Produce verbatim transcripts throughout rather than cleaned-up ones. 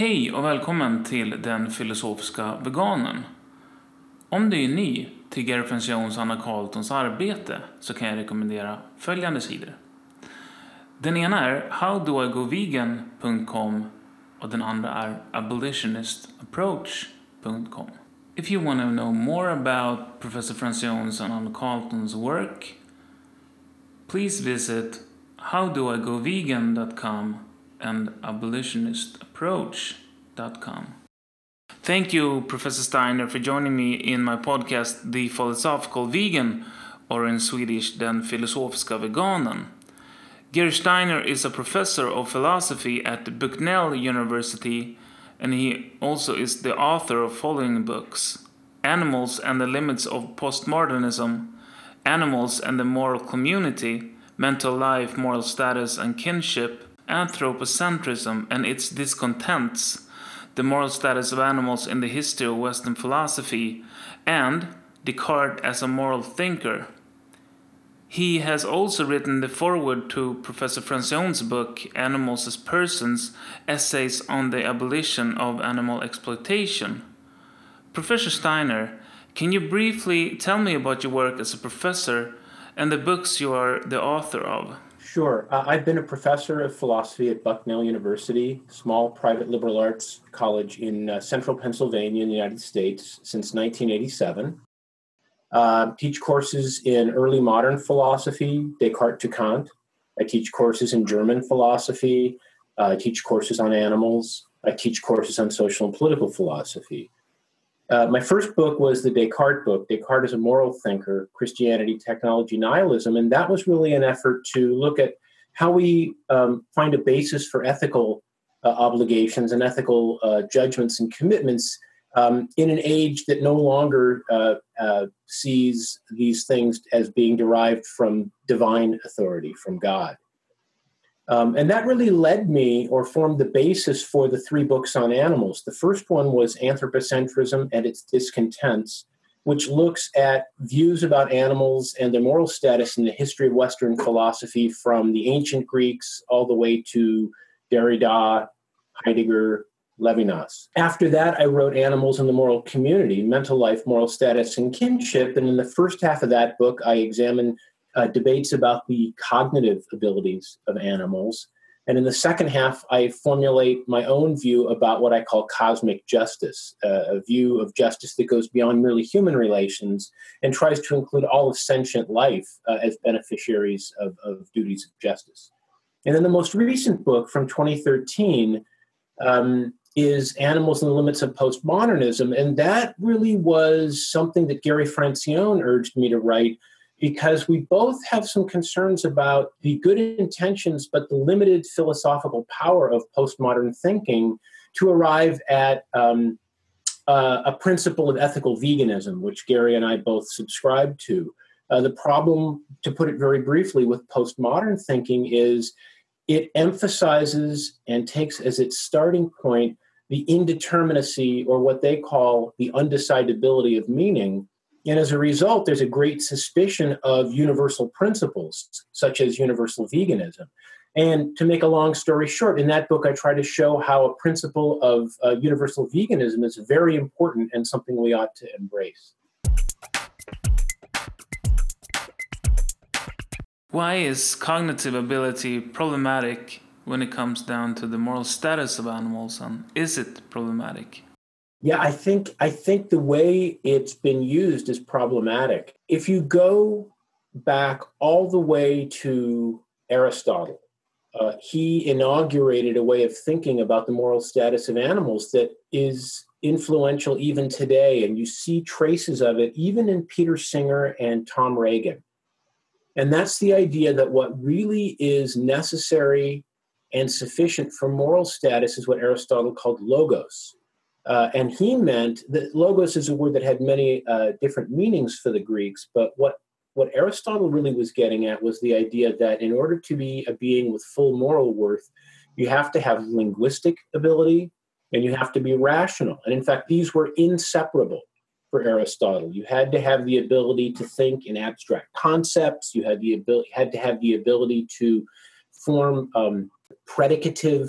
Hej och välkommen till Den Filosofiska Veganen. Om du är ny till Gary Franciones och Anna Carltons arbete så kan jag rekommendera följande sidor. Den ena är how do I go vegan dot com och den andra är abolitionist approach dot com. If you want to know more about Professor Franciones and Anna Carlton's work, please visit how do I go vegan dot com and abolitionist approach dot com. Thank you, Professor Steiner, for joining me in my podcast The Philosophical Vegan, or in Swedish, Den Filosofiska Veganen. Geir Steiner is a professor of philosophy at Bucknell University, and he also is the author of following books: Animals and the Limits of Postmodernism, Animals and the Moral Community, Mental Life, Moral Status and Kinship, Anthropocentrism and its discontents, The Moral Status of Animals in the History of Western Philosophy, and Descartes as a Moral Thinker. He has also written the foreword to Professor Francione's book Animals as Persons, Essays on the Abolition of Animal Exploitation. Professor Steiner, can you briefly tell me about your work as a professor and the books you are the author of? Sure. Uh, I've been a professor of philosophy at Bucknell University, small private liberal arts college in uh, central Pennsylvania in the United States, since nineteen eighty-seven. Uh, teach courses in early modern philosophy, Descartes to Kant. I teach courses in German philosophy. Uh, I teach courses on animals. I teach courses on social and political philosophy. Uh, my first book was the Descartes book, Descartes as a Moral Thinker, Christianity, Technology, Nihilism, and that was really an effort to look at how we um, find a basis for ethical uh, obligations and ethical uh, judgments and commitments um, in an age that no longer uh, uh, sees these things as being derived from divine authority, from God. Um, and that really led me or formed the basis for the three books on animals. The first one was Anthropocentrism and its discontents, which looks at views about animals and their moral status in the history of Western philosophy from the ancient Greeks all the way to Derrida, Heidegger, Levinas. After that, I wrote Animals and the Moral Community, Mental Life, Moral Status, and Kinship. And in the first half of that book, I examined Uh, debates about the cognitive abilities of animals. And in the second half, I formulate my own view about what I call cosmic justice, uh, a view of justice that goes beyond merely human relations and tries to include all of sentient life uh, as beneficiaries of, of duties of justice. And then the most recent book from twenty thirteen um, is Animals and the Limits of Postmodernism. And that really was something that Gary Francione urged me to write, because we both have some concerns about the good intentions but the limited philosophical power of postmodern thinking to arrive at um, uh, a principle of ethical veganism, which Gary and I both subscribe to. Uh, the problem, to put it very briefly, with postmodern thinking is it emphasizes and takes as its starting point the indeterminacy, or what they call the undecidability of meaning. And as a result, there's a great suspicion of universal principles, such as universal veganism. And to make a long story short, in that book, I try to show how a principle of uh, universal veganism is very important and something we ought to embrace. Why is cognitive ability problematic when it comes down to the moral status of animals, and is it problematic? Yeah, I think I think the way it's been used is problematic. If you go back all the way to Aristotle, uh, he inaugurated a way of thinking about the moral status of animals that is influential even today, and you see traces of it even in Peter Singer and Tom Regan. And that's the idea that what really is necessary and sufficient for moral status is what Aristotle called logos. Uh, and he meant that logos is a word that had many uh, different meanings for the Greeks, but what, what Aristotle really was getting at was the idea that in order to be a being with full moral worth, you have to have linguistic ability and you have to be rational. And in fact, these were inseparable for Aristotle. You had to have the ability to think in abstract concepts. You had the ability, had to have the ability to form um, predicative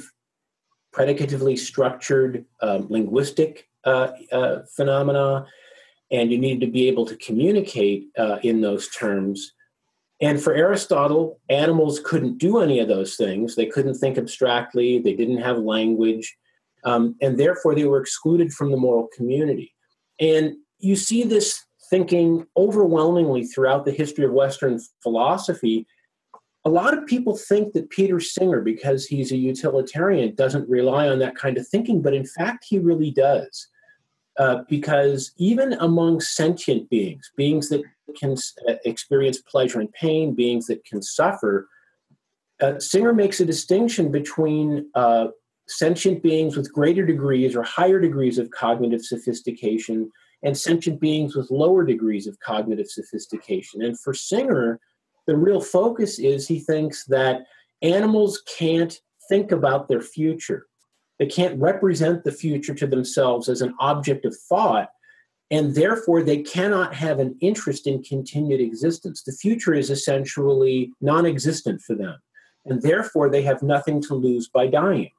predicatively structured um, linguistic uh, uh, phenomena, and you need to be able to communicate uh, in those terms. And for Aristotle, animals couldn't do any of those things. They couldn't think abstractly. They didn't have language. Um, and therefore, they were excluded from the moral community. And you see this thinking overwhelmingly throughout the history of Western philosophy. A lot of people think that Peter Singer, because he's a utilitarian, doesn't rely on that kind of thinking. But in fact, he really does. Uh, because even among sentient beings, beings that can uh, experience pleasure and pain, beings that can suffer, uh, Singer makes a distinction between uh, sentient beings with greater degrees or higher degrees of cognitive sophistication and sentient beings with lower degrees of cognitive sophistication. And for Singer, the real focus is he thinks that animals can't think about their future. They can't represent the future to themselves as an object of thought, and therefore they cannot have an interest in continued existence. The future is essentially non-existent for them, and therefore they have nothing to lose by dying.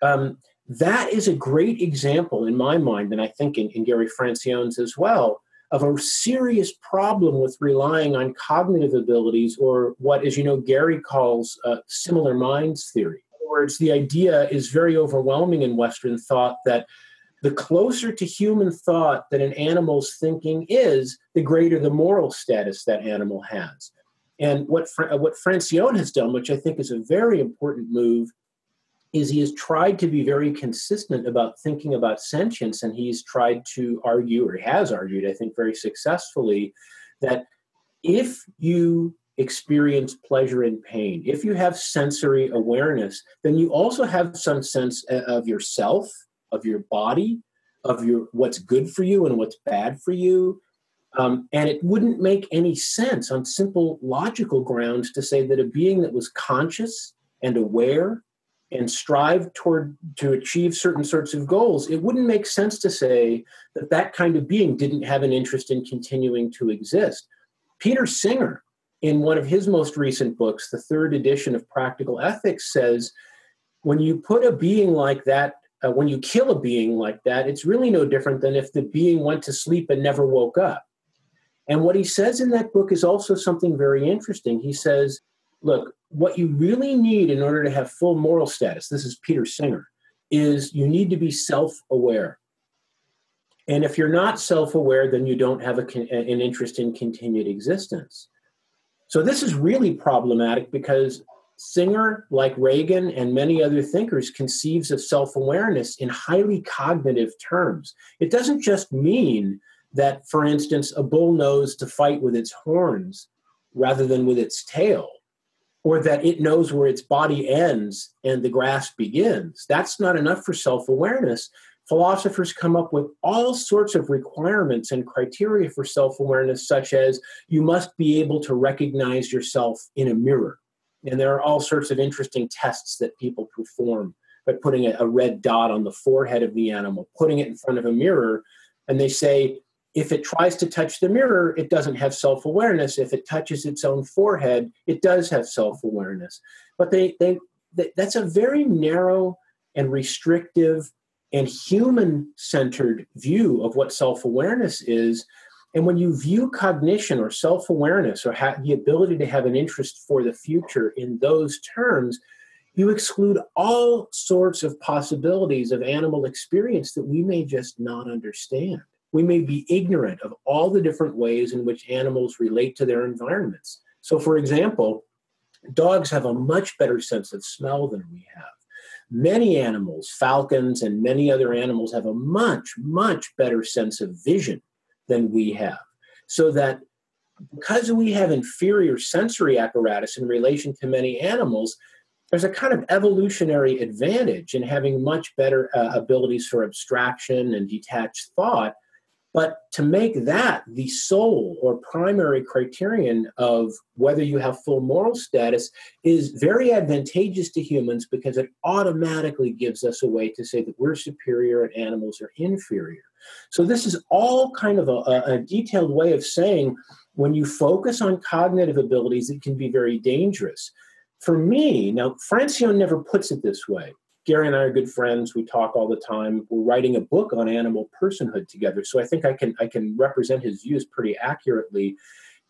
Um, that is a great example in my mind, and I think in, in Gary Francione's as well, of a serious problem with relying on cognitive abilities, or what, as you know, Gary calls uh, similar minds theory. Words, the idea is very overwhelming in Western thought that the closer to human thought that an animal's thinking is, the greater the moral status that animal has. And what, Fra- what Francione has done, which I think is a very important move, is he has tried to be very consistent about thinking about sentience, and he's tried to argue, or has argued, I think very successfully, that if you experience pleasure and pain, if you have sensory awareness, then you also have some sense of yourself, of your body, of your what's good for you and what's bad for you. Um, and it wouldn't make any sense on simple logical grounds to say that a being that was conscious and aware and strived toward to achieve certain sorts of goals, it wouldn't make sense to say that that kind of being didn't have an interest in continuing to exist. Peter Singer, in one of his most recent books, the third edition of Practical Ethics, says when you put a being like that, uh, when you kill a being like that, it's really no different than if the being went to sleep and never woke up. And what he says in that book is also something very interesting. He says, look, what you really need in order to have full moral status, this is Peter Singer, is you need to be self-aware. And if you're not self-aware, then you don't have a, an interest in continued existence. So this is really problematic because Singer, like Regan and many other thinkers, conceives of self-awareness in highly cognitive terms. It doesn't just mean that, for instance, a bull knows to fight with its horns rather than with its tail, or that it knows where its body ends and the grass begins. That's not enough for self-awareness. Philosophers come up with all sorts of requirements and criteria for self-awareness, such as you must be able to recognize yourself in a mirror. And there are all sorts of interesting tests that people perform by putting a red dot on the forehead of the animal, putting it in front of a mirror, and they say if it tries to touch the mirror, it doesn't have self-awareness. If it touches its own forehead, it does have self-awareness. But they, they, they that's a very narrow and restrictive and human-centered view of what self-awareness is. And when you view cognition or self-awareness or ha- the ability to have an interest for the future in those terms, you exclude all sorts of possibilities of animal experience that we may just not understand. We may be ignorant of all the different ways in which animals relate to their environments. So, for example, dogs have a much better sense of smell than we have. Many animals, falcons and many other animals, have a much, much better sense of vision than we have. So that because we have inferior sensory apparatus in relation to many animals, there's a kind of evolutionary advantage in having much better uh, abilities for abstraction and detached thought. But to make that the sole or primary criterion of whether you have full moral status is very advantageous to humans, because it automatically gives us a way to say that we're superior and animals are inferior. So this is all kind of a, a detailed way of saying when you focus on cognitive abilities, it can be very dangerous. For me, now Francione never puts it this way. Gary and I are good friends. We talk all the time. We're writing a book on animal personhood together. So I think I can, I can represent his views pretty accurately.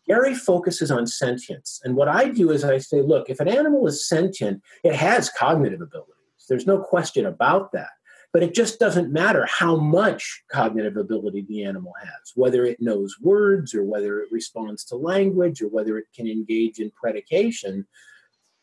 Gary focuses on sentience. And what I do is I say, look, if an animal is sentient, it has cognitive abilities. There's no question about that. But it just doesn't matter how much cognitive ability the animal has, whether it knows words or whether it responds to language or whether it can engage in predication.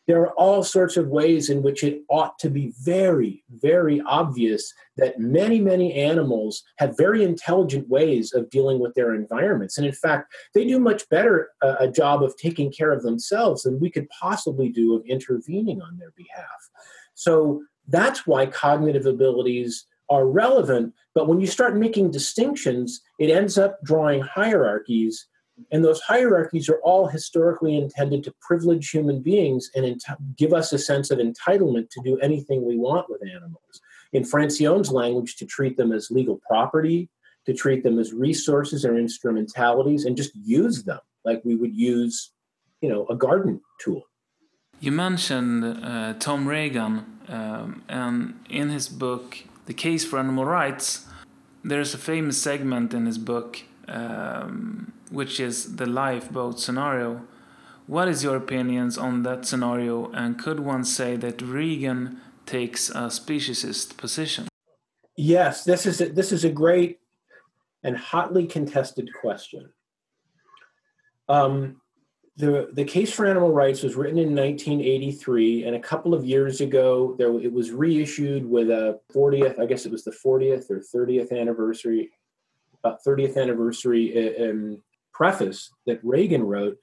There are all sorts of ways in which it ought to be very, very obvious that many, many animals have very intelligent ways of dealing with their environments. And in fact, they do much better uh, a job of taking care of themselves than we could possibly do of intervening on their behalf. So that's why cognitive abilities are relevant. But when you start making distinctions, it ends up drawing hierarchies. And those hierarchies are all historically intended to privilege human beings and ent- give us a sense of entitlement to do anything we want with animals. In Francione's language, to treat them as legal property, to treat them as resources or instrumentalities, and just use them like we would use, you know, a garden tool. You mentioned uh, Tom Regan, um, and in his book, The Case for Animal Rights, there's a famous segment in his book, Um, which is the lifeboat scenario. What is your opinions on that scenario, and could one say that Regan takes a speciesist position? Yes, this is a, this is a great and hotly contested question. Um, the The Case for Animal Rights was written in nineteen eighty-three, and a couple of years ago, there it was reissued with a fortieth, I guess it was the fortieth or thirtieth anniversary. About thirtieth anniversary um, preface that Regan wrote.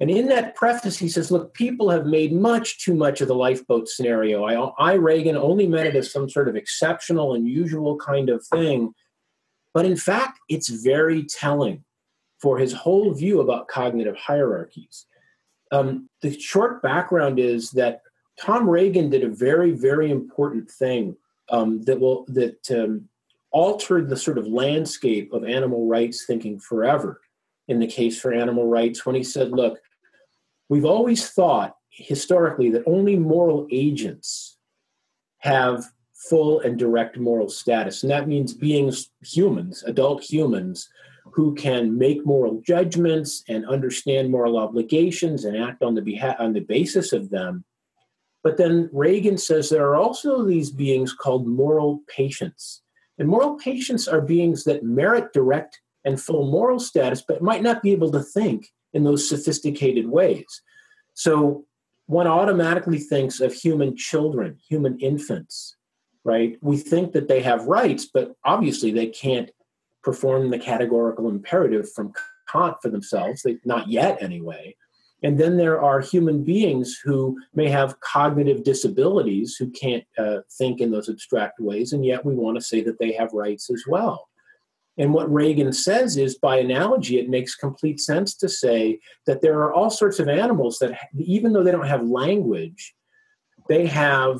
And in that preface, he says, look, people have made much too much of the lifeboat scenario. I, I, Regan, only meant it as some sort of exceptional, unusual kind of thing. But in fact, it's very telling for his whole view about cognitive hierarchies. Um, the short background is that Tom Regan did a very, very important thing um, that will, that, um, altered the sort of landscape of animal rights thinking forever in The Case for Animal Rights, when he said, look, we've always thought historically that only moral agents have full and direct moral status. And that means beings, humans, adult humans, who can make moral judgments and understand moral obligations and act on the beha- on the basis of them. But then Regan says there are also these beings called moral patients. And moral patients are beings that merit direct and full moral status, but might not be able to think in those sophisticated ways. So one automatically thinks of human children, human infants, right? We think that they have rights, but obviously they can't perform the categorical imperative from Kant for themselves, they, not yet anyway. And then there are human beings who may have cognitive disabilities, who can't uh, think in those abstract ways, and yet we want to say that they have rights as well. And what Regan says is, by analogy, it makes complete sense to say that there are all sorts of animals that, even though they don't have language, they have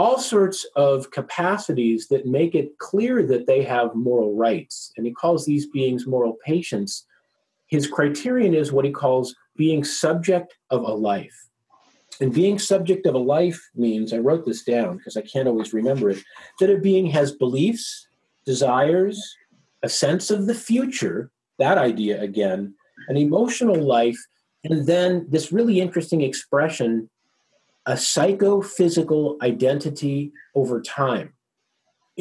all sorts of capacities that make it clear that they have moral rights. And he calls these beings moral patients. His criterion is what he calls being subject of a life. And being subject of a life means, I wrote this down because I can't always remember it, that a being has beliefs, desires, a sense of the future, that idea again, an emotional life, and then this really interesting expression, a psychophysical identity over time.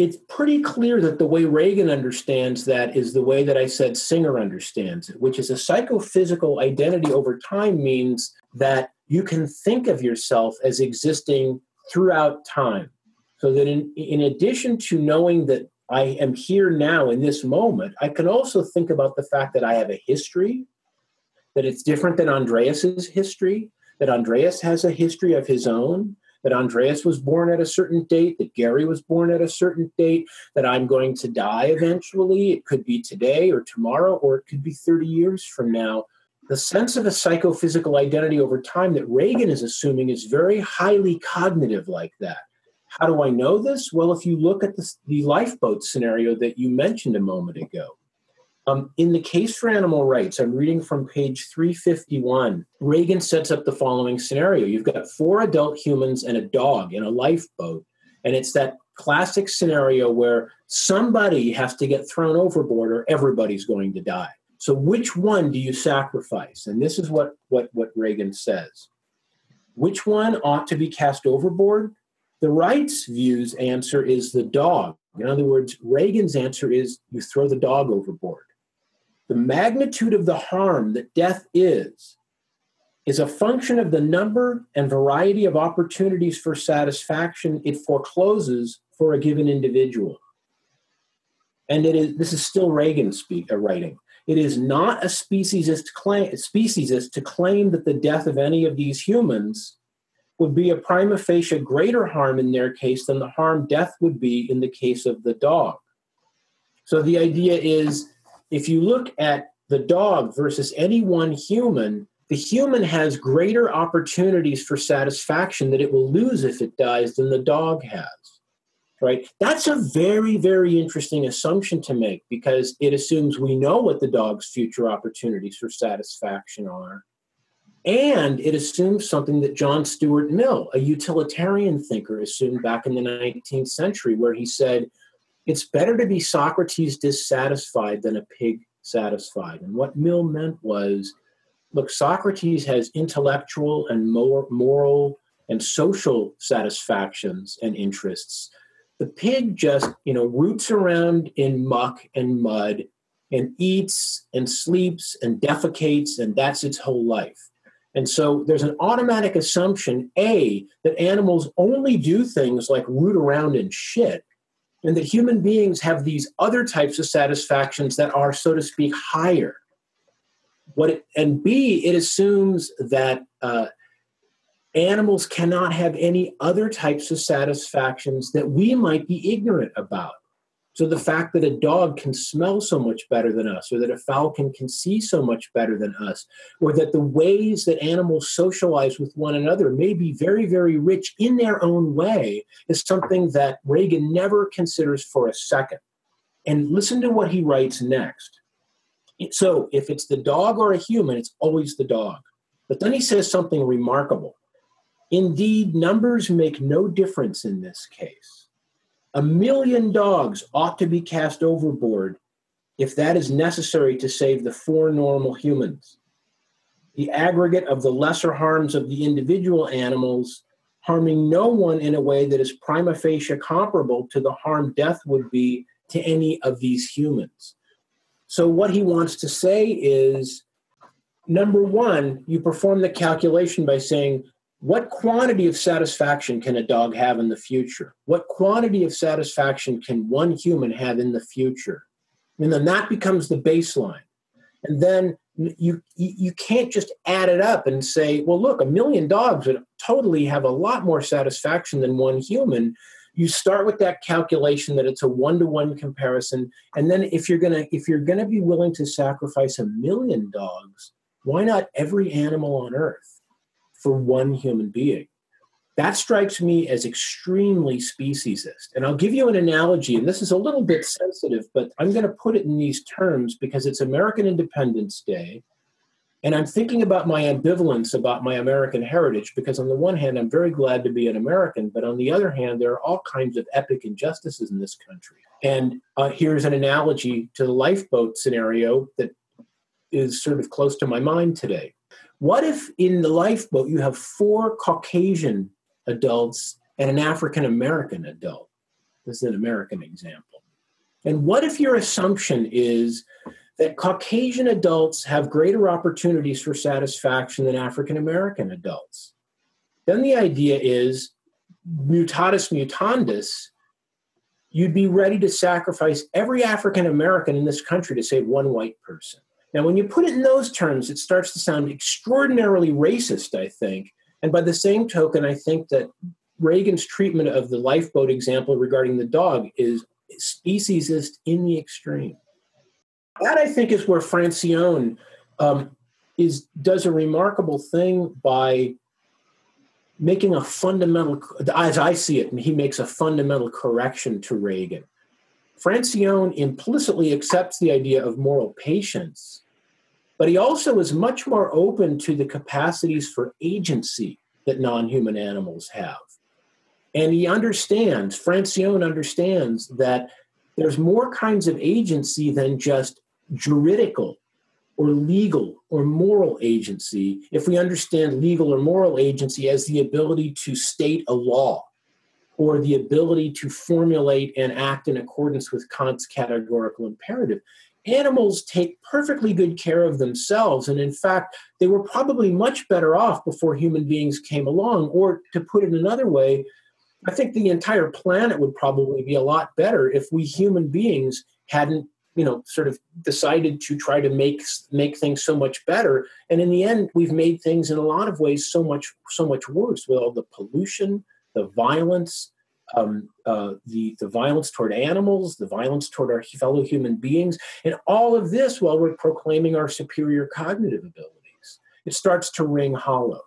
It's pretty clear that the way Regan understands that is the way that I said Singer understands it, which is a psychophysical identity over time means that you can think of yourself as existing throughout time. So that in, in addition to knowing that I am here now in this moment, I can also think about the fact that I have a history, that it's different than Andreas's history, that Andreas has a history of his own, that Andreas was born at a certain date, that Gary was born at a certain date, that I'm going to die eventually. It could be today or tomorrow, or it could be thirty years from now. The sense of a psychophysical identity over time that Regan is assuming is very highly cognitive like that. How do I know this? Well, if you look at the, the lifeboat scenario that you mentioned a moment ago, um, in The Case for Animal Rights, I'm reading from page three fifty-one, Regan sets up the following scenario. You've got four adult humans and a dog in a lifeboat, And it's that classic scenario where somebody has to get thrown overboard or everybody's going to die. So which one do you sacrifice? And this is what, what, what Regan says. Which one ought to be cast overboard? The right's view's answer is the dog. In other words, Reagan's answer is you throw the dog overboard. The magnitude of the harm that death is, is a function of the number and variety of opportunities for satisfaction it forecloses for a given individual. And it is, this is still Regan speak, uh, writing. It is not a speciesist claim, speciesist to claim that the death of any of these humans would be a prima facie greater harm in their case than the harm death would be in the case of the dog. So the idea is, if you look at the dog versus any one human, the human has greater opportunities for satisfaction that it will lose if it dies than the dog has, right? That's a very, very interesting assumption to make, because it assumes we know what the dog's future opportunities for satisfaction are. And it assumes something that John Stuart Mill, a utilitarian thinker, assumed back in the nineteenth century, where he said, it's better to be Socrates dissatisfied than a pig satisfied. And what Mill meant was, look, Socrates has intellectual and moral and social satisfactions and interests. The pig just, you know, roots around in muck and mud and eats and sleeps and defecates, and that's its whole life. And so there's an automatic assumption, A, that animals only do things like root around in shit, and that human beings have these other types of satisfactions that are, so to speak, higher. What it, and B, it assumes that uh, animals cannot have any other types of satisfactions that we might be ignorant about. So the fact that a dog can smell so much better than us, or that a falcon can see so much better than us, or that the ways that animals socialize with one another may be very, very rich in their own way, is something that Regan never considers for a second. And listen to what he writes next. So if it's the dog or a human, it's always the dog. But then he says something remarkable. Indeed, numbers make no difference in this case. A million dogs ought to be cast overboard if that is necessary to save the four normal humans. The aggregate of the lesser harms of the individual animals, harming no one in a way that is prima facie comparable to the harm death would be to any of these humans. So what he wants to say is, number one, you perform the calculation by saying, what quantity of satisfaction can a dog have in the future? What quantity of satisfaction can one human have in the future? And then that becomes the baseline. And then you, you can't just add it up and say, well, look, a million dogs would totally have a lot more satisfaction than one human. You start with that calculation that it's a one-to-one comparison. And then if you're gonna, if you're gonna be willing to sacrifice a million dogs, why not every animal on earth for one human being? That strikes me as extremely speciesist. And I'll give you an analogy, and this is a little bit sensitive, but I'm going to put it in these terms because it's American Independence Day, and I'm thinking about my ambivalence about my American heritage, because on the one hand, I'm very glad to be an American, but on the other hand, there are all kinds of epic injustices in this country. And uh, here's an analogy to the lifeboat scenario that is sort of close to my mind today. What if in the lifeboat you have four Caucasian adults and an African-American adult? This is an American example. And what if your assumption is that Caucasian adults have greater opportunities for satisfaction than African-American adults? Then the idea is, mutatis mutandis, you'd be ready to sacrifice every African-American in this country to save one white person. Now, when you put it in those terms, it starts to sound extraordinarily racist, I think. And by the same token, I think that Reagan's treatment of the lifeboat example regarding the dog is speciesist in the extreme. That, I think, is where Francione um, is, does a remarkable thing by making a fundamental, as I see it, he makes a fundamental correction to Regan. Francione implicitly accepts the idea of moral patience, but he also is much more open to the capacities for agency that non-human animals have. And he understands, Francione understands that there's more kinds of agency than just juridical or legal or moral agency, if we understand legal or moral agency as the ability to state a law or the ability to formulate and act in accordance with Kant's categorical imperative. Animals take perfectly good care of themselves, and in fact, they were probably much better off before human beings came along, or to put it another way, I think the entire planet would probably be a lot better if we human beings hadn't, you know, sort of decided to try to make make things so much better. And in the end, we've made things in a lot of ways so much so much worse with all the pollution, the violence, um, uh, the the violence toward animals, the violence toward our fellow human beings, and all of this while we're proclaiming our superior cognitive abilities. It starts to ring hollow.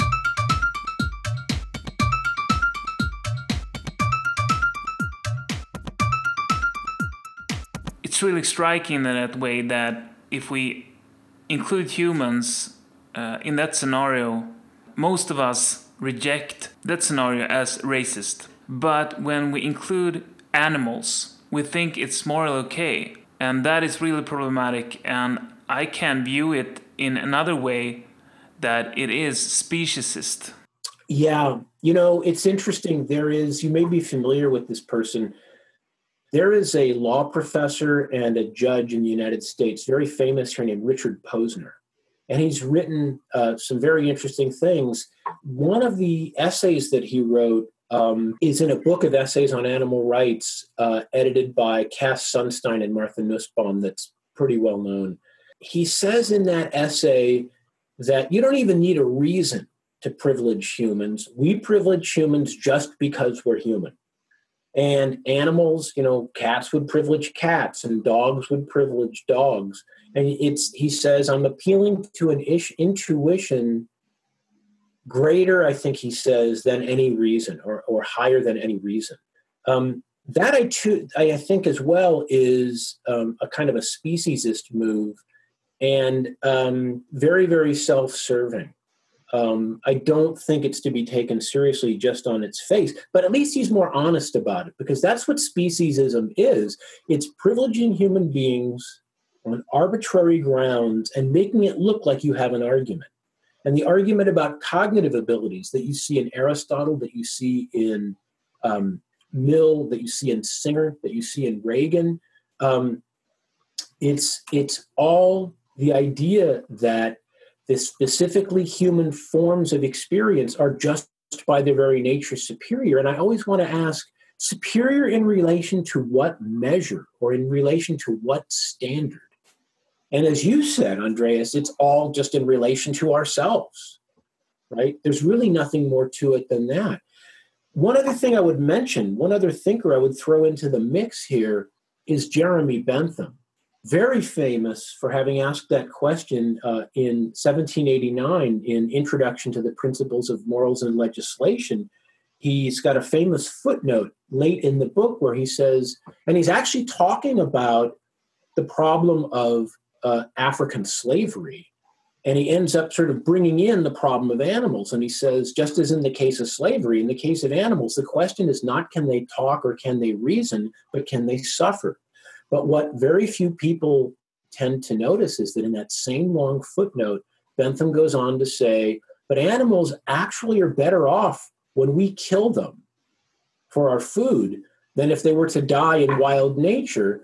It's really striking in that way that if we include humans uh, in that scenario, most of us reject that scenario as racist. But when we include animals, we think it's morally okay. And that is really problematic. And I can view it in another way, that it is speciesist. Yeah, you know, it's interesting. There is, you may be familiar with this person, there is a law professor and a judge in the United States, very famous here, named Richard Posner. And he's written uh, some very interesting things. One of the essays that he wrote um, is in a book of essays on animal rights, uh, edited by Cass Sunstein and Martha Nussbaum, that's pretty well known. He says in that essay that you don't even need a reason to privilege humans. We privilege humans just because we're human. And animals, you know, cats would privilege cats and dogs would privilege dogs. And it's, he says, I'm appealing to an ish, intuition greater, I think he says, than any reason, or, or higher than any reason. Um, that I, too, I think as well is um, a kind of a speciesist move, and um, very, very self-serving. Um, I don't think it's to be taken seriously just on its face, but at least he's more honest about it, because that's what speciesism is. It's privileging human beings on arbitrary grounds and making it look like you have an argument. And the argument about cognitive abilities that you see in Aristotle, that you see in um, Mill, that you see in Singer, that you see in Regan, um, it's it's all the idea that the specifically human forms of experience are just by their very nature superior. And I always want to ask, superior in relation to what measure or in relation to what standard? And as you said, Andreas, it's all just in relation to ourselves, right? There's really nothing more to it than that. One other thing I would mention, one other thinker I would throw into the mix here is Jeremy Bentham. Very famous for having asked that question uh, in seventeen eighty-nine in Introduction to the Principles of Morals and Legislation. He's got a famous footnote late in the book where he says, and he's actually talking about the problem of uh, African slavery, and he ends up sort of bringing in the problem of animals. And he says, just as in the case of slavery, in the case of animals, the question is not can they talk or can they reason, but can they suffer? But what very few people tend to notice is that in that same long footnote, Bentham goes on to say, but animals actually are better off when we kill them for our food than if they were to die in wild nature,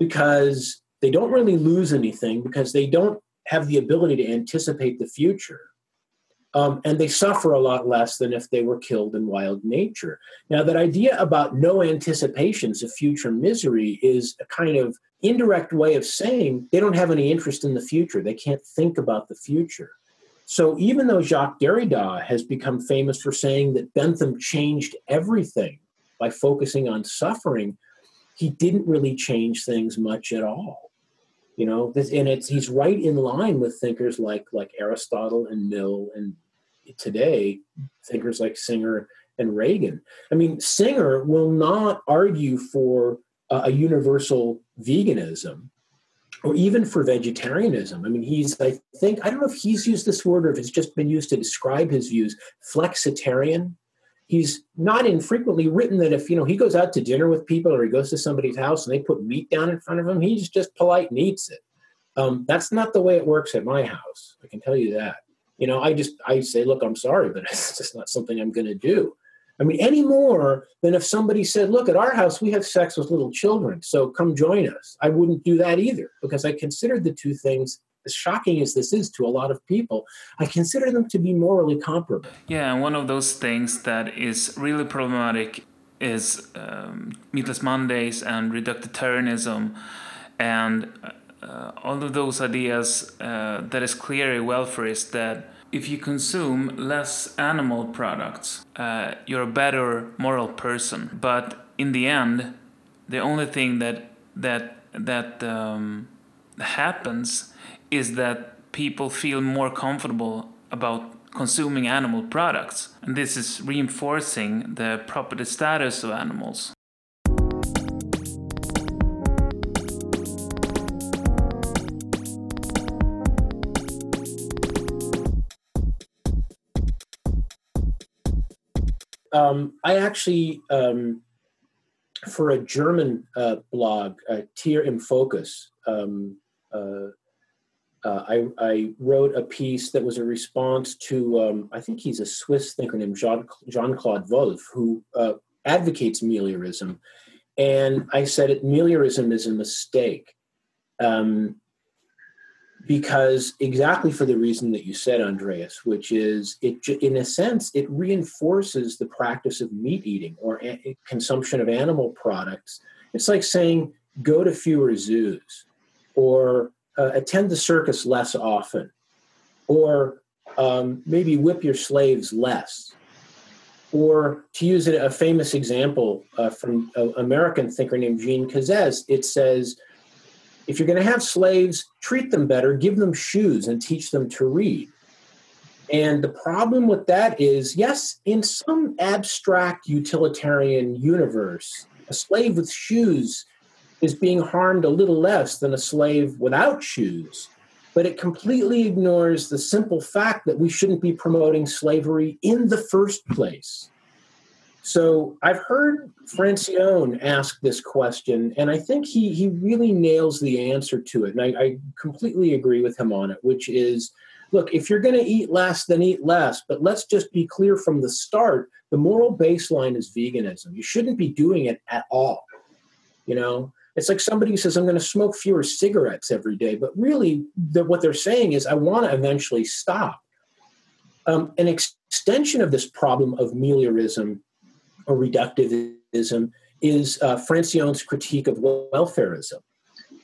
because they don't really lose anything, because they don't have the ability to anticipate the future. Um, and they suffer a lot less than if they were killed in wild nature. Now, that idea about no anticipations of future misery is a kind of indirect way of saying they don't have any interest in the future. They can't think about the future. So even though Jacques Derrida has become famous for saying that Bentham changed everything by focusing on suffering, he didn't really change things much at all. You know, this, and it's, he's right in line with thinkers like like Aristotle and Mill, and today, thinkers like Singer and Regan. I mean, Singer will not argue for uh, a universal veganism or even for vegetarianism. I mean, he's, I think, I don't know if he's used this word or if it's just been used to describe his views, flexitarian. he's not infrequently written that if, you know, he goes out to dinner with people or he goes to somebody's house and they put meat down in front of him, he's just polite and eats it. Um, that's not the way it works at my house. I can tell you that. You know, I just, I say, look, I'm sorry, but it's just not something I'm going to do. I mean, any more than if somebody said, look, at our house, we have sex with little children, so come join us. I wouldn't do that either, because I considered the two things, as shocking as this is to a lot of people, I consider them to be morally comparable. Yeah, and one of those things that is really problematic is um, Meatless Mondays and reductitarianism and uh, all of those ideas uh, that is clearly welfarist, that if you consume less animal products, uh, you're a better moral person. But in the end, the only thing that that that um, happens is that people feel more comfortable about consuming animal products. And this is reinforcing the property status of animals. Um, I actually, um, for a German uh, blog, uh, Tier im Focus, um, uh, uh, I, I wrote a piece that was a response to, um, I think he's a Swiss thinker named Jean, Jean-Claude Wolff, who uh, advocates meliorism. And I said it, meliorism is a mistake. Um, Because exactly for the reason that you said, Andreas, which is, it, in a sense, it reinforces the practice of meat eating or a- consumption of animal products. It's like saying, go to fewer zoos, or uh, attend the circus less often, or um, maybe whip your slaves less. Or to use a famous example uh, from an American thinker named Jean Cazez, it says, if you're going to have slaves, treat them better, give them shoes, and teach them to read. And the problem with that is, yes, in some abstract utilitarian universe, a slave with shoes is being harmed a little less than a slave without shoes, but it completely ignores the simple fact that we shouldn't be promoting slavery in the first place. So I've heard Francione ask this question, and I think he he really nails the answer to it. And I, I completely agree with him on it, which is, look, if you're going to eat less, then eat less. But let's just be clear from the start, the moral baseline is veganism. You shouldn't be doing it at all. You know, it's like somebody who says, I'm going to smoke fewer cigarettes every day. But really, the, what they're saying is, I want to eventually stop. Um, an extension of this problem of meliorism or reductivism is uh, Francione's critique of welfarism,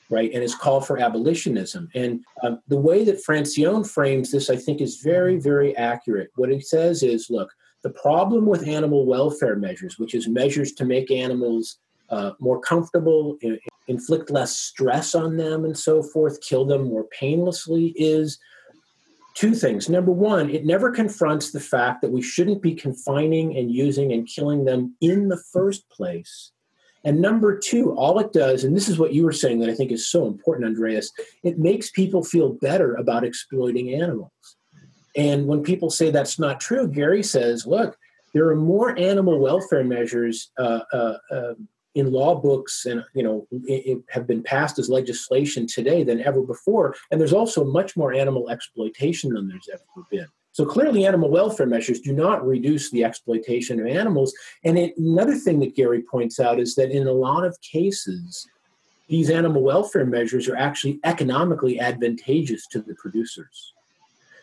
right, and his call for abolitionism. And uh, the way that Francione frames this, I think, is very, very accurate. What he says is, look, the problem with animal welfare measures, which is measures to make animals uh, more comfortable, in- inflict less stress on them and so forth, kill them more painlessly, is two things. Number one, it never confronts the fact that we shouldn't be confining and using and killing them in the first place. And number two, all it does, and this is what you were saying that I think is so important, Andreas, it makes people feel better about exploiting animals. And when people say that's not true, Gary says, look, there are more animal welfare measures uh, uh, uh, in law books and, you know, it, it have been passed as legislation today than ever before. And there's also much more animal exploitation than there's ever been. So clearly animal welfare measures do not reduce the exploitation of animals. And it, another thing that Gary points out is that in a lot of cases, these animal welfare measures are actually economically advantageous to the producers.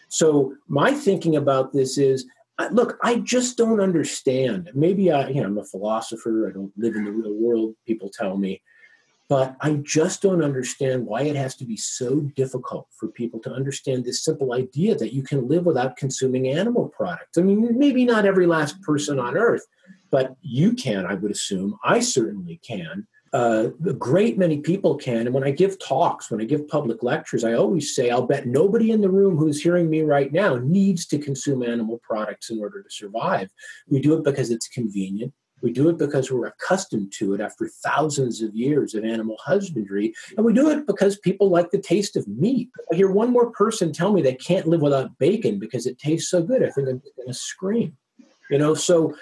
So my thinking about this is, look, I just don't understand. Maybe I, you know, I'm a philosopher. I don't live in the real world, people tell me. But I just don't understand why it has to be so difficult for people to understand this simple idea that you can live without consuming animal products. I mean, maybe not every last person on earth, but you can, I would assume. I certainly can. Uh, a great many people can. And when I give talks, when I give public lectures, I always say, I'll bet nobody in the room who's hearing me right now needs to consume animal products in order to survive. We do it because it's convenient. We do it because we're accustomed to it after thousands of years of animal husbandry. And we do it because people like the taste of meat. I hear one more person tell me they can't live without bacon because it tastes so good. I think I'm going to scream. You know, so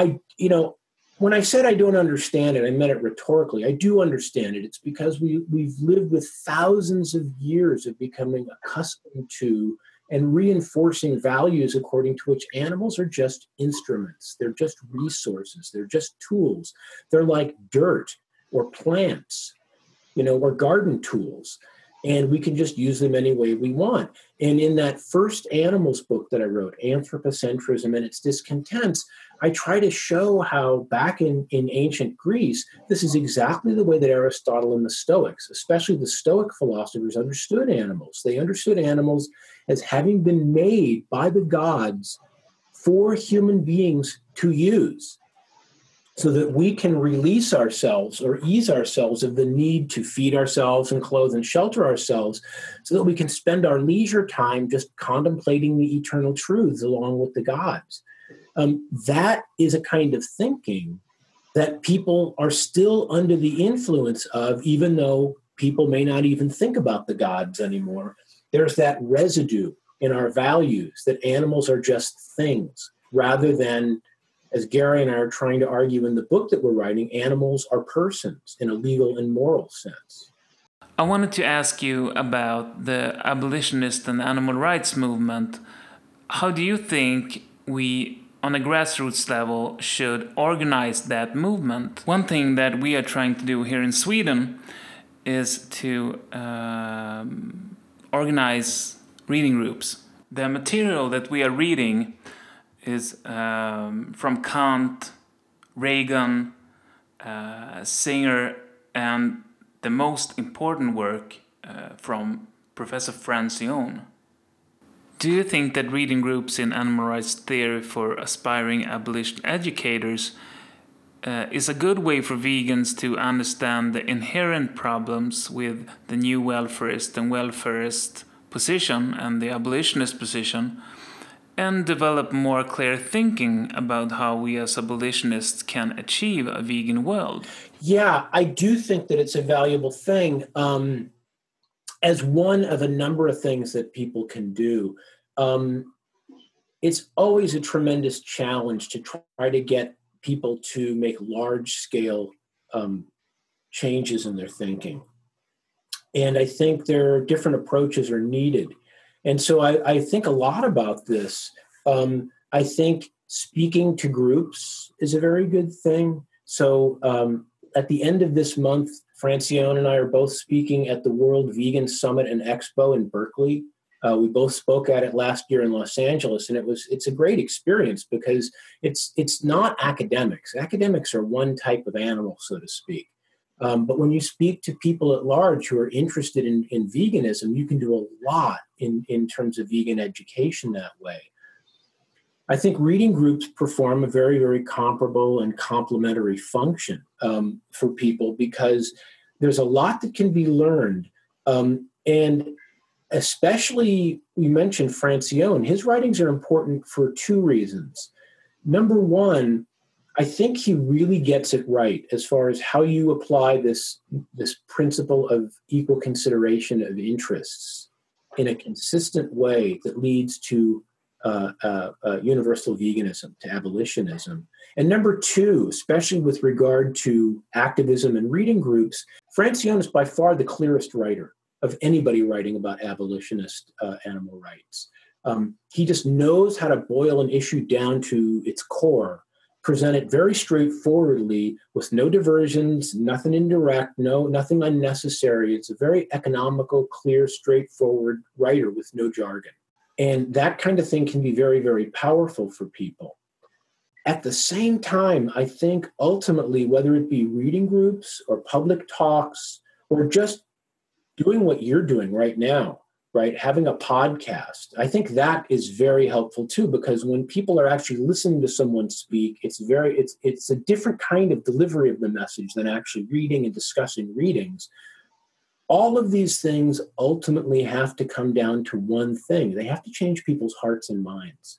I, you know, when I said I don't understand it, I meant it rhetorically. I do understand it. It's because we, we've lived with thousands of years of becoming accustomed to and reinforcing values according to which animals are just instruments. They're just resources. They're just tools. They're like dirt or plants, you know, or garden tools. And we can just use them any way we want. And in that first animals book that I wrote, Anthropocentrism and its discontents, I try to show how back in, in ancient Greece, this is exactly the way that Aristotle and the Stoics, especially the Stoic philosophers, understood animals. They understood animals as having been made by the gods for human beings to use, so that we can release ourselves or ease ourselves of the need to feed ourselves and clothe and shelter ourselves, so that we can spend our leisure time just contemplating the eternal truths along with the gods. Um, that is a kind of thinking that people are still under the influence of, even though people may not even think about the gods anymore. There's that residue in our values that animals are just things, rather than, as Gary and I are trying to argue in the book that we're writing, animals are persons in a legal and moral sense. I wanted to ask you about the abolitionist and animal rights movement. How do you think we, on a grassroots level, should organize that movement? One thing that we are trying to do here in Sweden is to um, organize reading groups. The material that we are reading is um, from Kant, Regan, uh, Singer, and the most important work uh, from Professor Francione. Do you think that reading groups in animal rights theory for aspiring abolition educators uh, is a good way for vegans to understand the inherent problems with the new welfarist and welfarist position and the abolitionist position, and develop more clear thinking about how we as abolitionists can achieve a vegan world? Yeah, I do think that it's a valuable thing um, as one of a number of things that people can do. Um, it's always a tremendous challenge to try to get people to make large-scale um, changes in their thinking. And I think there are different approaches are needed. And so I, I think a lot about this. Um, I think speaking to groups is a very good thing. So um, at the end of this month, Francione and I are both speaking at the World Vegan Summit and Expo in Berkeley. Uh, we both spoke at it last year in Los Angeles, and it was it's a great experience because it's it's not academics. Academics are one type of animal, so to speak. Um, but when you speak to people at large who are interested in, in veganism, you can do a lot in, in terms of vegan education that way. I think reading groups perform a very, very comparable and complementary function um, for people, because there's a lot that can be learned. Um, and especially, we mentioned Francione. His writings are important for two reasons. Number one, I think he really gets it right as far as how you apply this, this principle of equal consideration of interests in a consistent way that leads to uh, uh, uh, universal veganism, to abolitionism. And number two, especially with regard to activism and reading groups, Francione is by far the clearest writer of anybody writing about abolitionist uh, animal rights. Um, he just knows how to boil an issue down to its core, present it very straightforwardly with no diversions, nothing indirect, no, nothing unnecessary. It's a very economical, clear, straightforward writer with no jargon. And that kind of thing can be very, very powerful for people. At the same time, I think ultimately, whether it be reading groups or public talks or just doing what you're doing right now, right, having a podcast, I think that is very helpful too, because when people are actually listening to someone speak, it's very it's it's a different kind of delivery of the message than actually reading and discussing readings. All of these things ultimately have to come down to one thing. They have to change people's hearts and minds.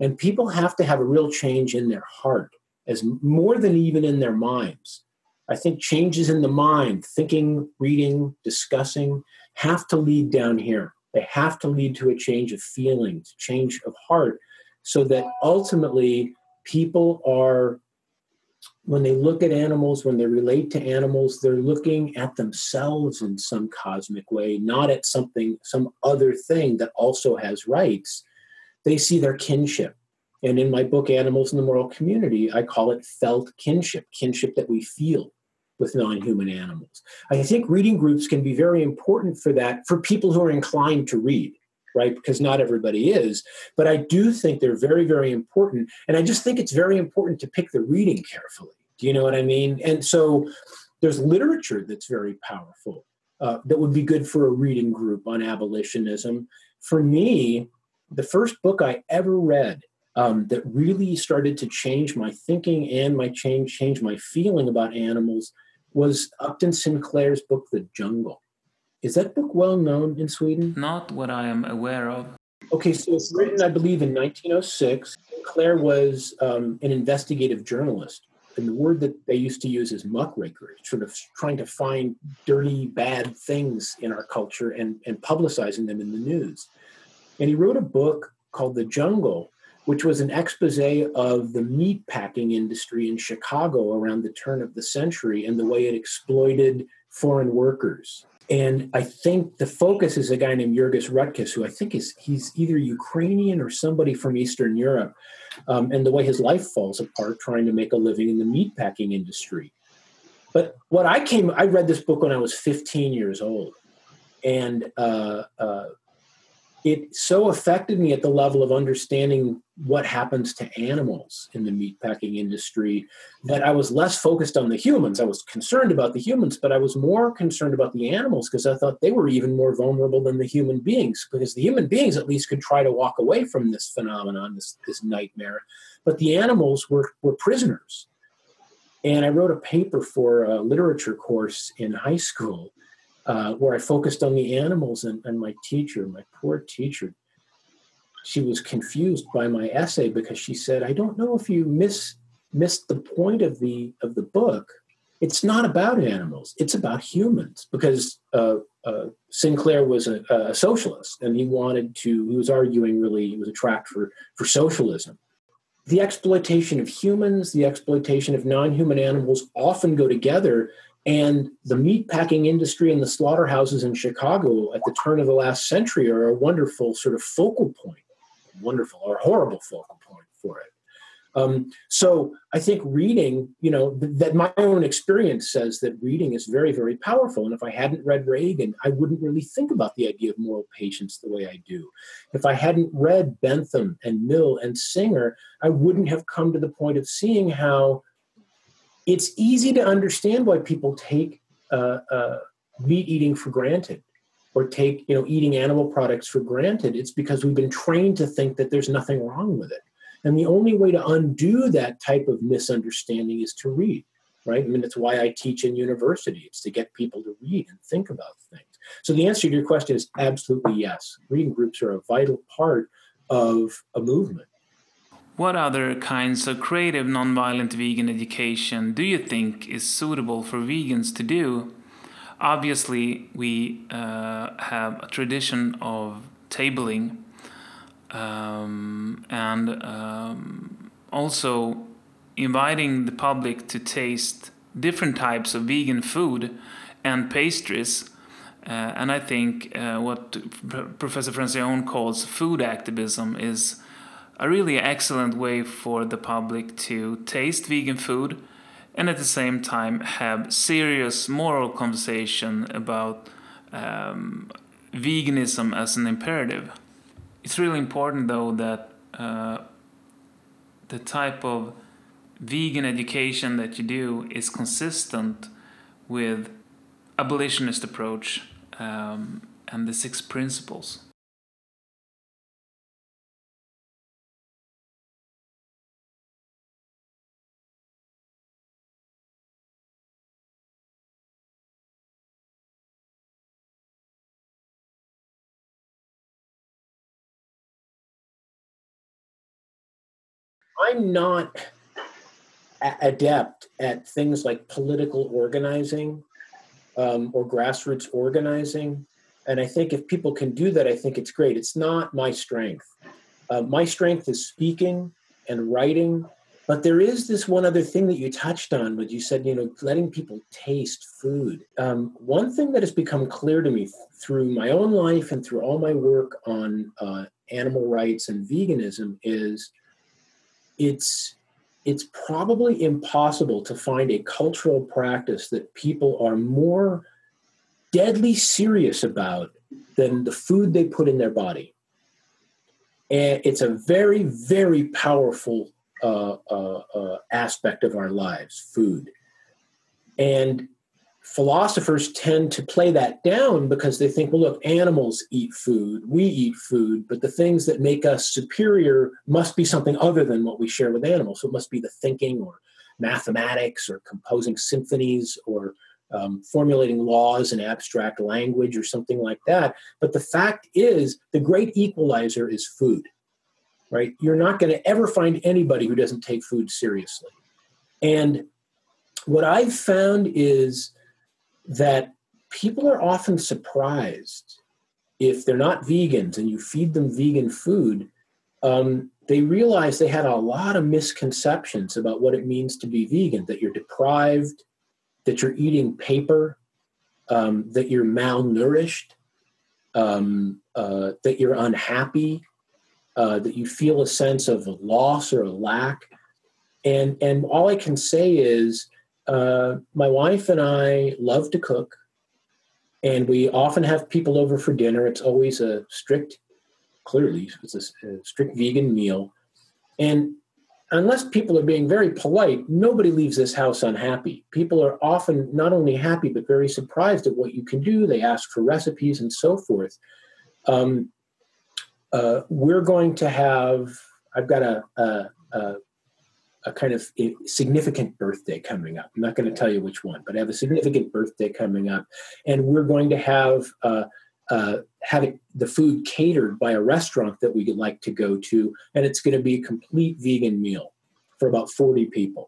And people have to have a real change in their heart, as more than even in their minds. I think changes in the mind, thinking, reading, discussing, have to lead down here. They have to lead to a change of feelings, change of heart, so that ultimately people are, when they look at animals, when they relate to animals, they're looking at themselves in some cosmic way, not at something, some other thing that also has rights. They see their kinship. And in my book, Animals and the Moral Community, I call it felt kinship, kinship that we feel with non-human animals. I think reading groups can be very important for that, for people who are inclined to read, right? Because not everybody is. But I do think they're very, very important. And I just think it's very important to pick the reading carefully. Do you know what I mean? And so there's literature that's very powerful, uh, that would be good for a reading group on abolitionism. For me, the first book I ever read Um, that really started to change my thinking and my change, change my feeling about animals was Upton Sinclair's book, The Jungle. Is that book well known in Sweden? Not what I am aware of. Okay, so it's written, I believe, in nineteen oh six. Sinclair was um, an investigative journalist, and the word that they used to use is muckraker, sort of trying to find dirty, bad things in our culture and, and publicizing them in the news. And he wrote a book called The Jungle, which was an expose of the meatpacking industry in Chicago around the turn of the century and the way it exploited foreign workers. And I think the focus is a guy named Jurgis Rutkus, who I think is he's either Ukrainian or somebody from Eastern Europe, um, and the way his life falls apart trying to make a living in the meatpacking industry. But what I came, I read this book when I was fifteen years old, and uh, uh, it so affected me at the level of understanding what happens to animals in the meatpacking industry that I was less focused on the humans. I was concerned about the humans, but I was more concerned about the animals because I thought they were even more vulnerable than the human beings, because the human beings at least could try to walk away from this phenomenon, this, this nightmare. But the animals were, were prisoners. And I wrote a paper for a literature course in high school Uh, where I focused on the animals, and, and my teacher, my poor teacher, she was confused by my essay because she said, I don't know if you miss, missed the point of the of the book. It's not about animals. It's about humans, because uh, uh, Sinclair was a, a socialist, and he wanted to, he was arguing really, he was a tract for, for socialism. The exploitation of humans, the exploitation of non-human animals often go together. And the meatpacking industry and the slaughterhouses in Chicago at the turn of the last century are a wonderful sort of focal point, wonderful or horrible focal point for it. Um, so I think reading, you know, th- that my own experience says that reading is very, very powerful. And if I hadn't read Regan, I wouldn't really think about the idea of moral patience the way I do. If I hadn't read Bentham and Mill and Singer, I wouldn't have come to the point of seeing how it's easy to understand why people take uh, uh, meat eating for granted, or take, you know, eating animal products for granted. It's because we've been trained to think that there's nothing wrong with it. And the only way to undo that type of misunderstanding is to read, right? I mean, it's why I teach in university. It's to get people to read and think about things. So the answer to your question is absolutely yes. Reading groups are a vital part of a movement. What other kinds of creative nonviolent vegan education do you think is suitable for vegans to do? Obviously, we uh, have a tradition of tabling, um, and um, also inviting the public to taste different types of vegan food and pastries. Uh, and I think uh, what Professor Francione calls food activism is a really excellent way for the public to taste vegan food and at the same time have serious moral conversation about um, veganism as an imperative. It's really important though that uh, the type of vegan education that you do is consistent with abolitionist approach um, and the six principles. I'm not a- adept at things like political organizing um, or grassroots organizing. And I think if people can do that, I think it's great. It's not my strength. Uh, my strength is speaking and writing But there is this one other thing that you touched on, but you said, you know, letting people taste food. Um, one thing that has become clear to me th- through my own life and through all my work on uh, animal rights and veganism is it's it's probably impossible to find a cultural practice that people are more deadly serious about than the food they put in their body. And it's a very, very powerful uh, uh, uh, aspect of our lives, food. And philosophers tend to play that down because they think, well, look, animals eat food, we eat food, but the things that make us superior must be something other than what we share with animals. So it must be the thinking or mathematics or composing symphonies or Um, formulating laws in abstract language or something like that. But the fact is, the great equalizer is food, right? You're not going to ever find anybody who doesn't take food seriously. And what I've found is that people are often surprised if they're not vegans and you feed them vegan food, um, they realize they had a lot of misconceptions about what it means to be vegan, that you're deprived, that you're eating paper, um, that you're malnourished, um, uh, that you're unhappy, uh, that you feel a sense of a loss or a lack. And and all I can say is uh, my wife and I love to cook, and we often have people over for dinner. It's always a strict, clearly, it's a, a strict vegan meal. And unless people are being very polite, nobody leaves this house unhappy. People are often not only happy, but very surprised at what you can do. They ask for recipes and so forth. Um, uh, we're going to have, I've got a, a, a, a kind of a significant birthday coming up. I'm not going to tell you which one, but I have a significant birthday coming up. And we're going to have uh, uh, have it, the food catered by a restaurant that we like to go to, and it's going to be a complete vegan meal for about forty people.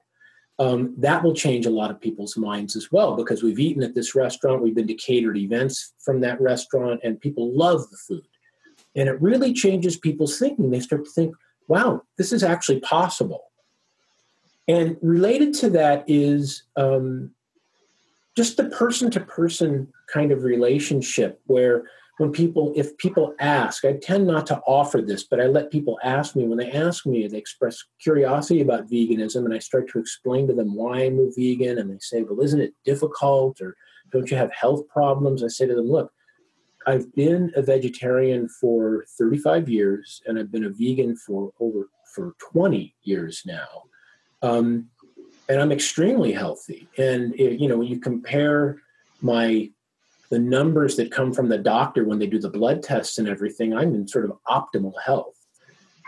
Um, that will change a lot of people's minds as well, because we've eaten at this restaurant, we've been to catered events from that restaurant, and people love the food. And it really changes people's thinking. They start to think, wow, this is actually possible. And related to that is um, just the person-to-person kind of relationship where when people, if people ask, I tend not to offer this, but I let people ask me. When they ask me, they express curiosity about veganism, and I start to explain to them why I'm a vegan, and they say, well, isn't it difficult, or don't you have health problems? I say to them, look, I've been a vegetarian for thirty-five years, and I've been a vegan for over for twenty years now, um, and I'm extremely healthy. And, it, you know, when you compare my the numbers that come from the doctor when they do the blood tests and everything, I'm in sort of optimal health.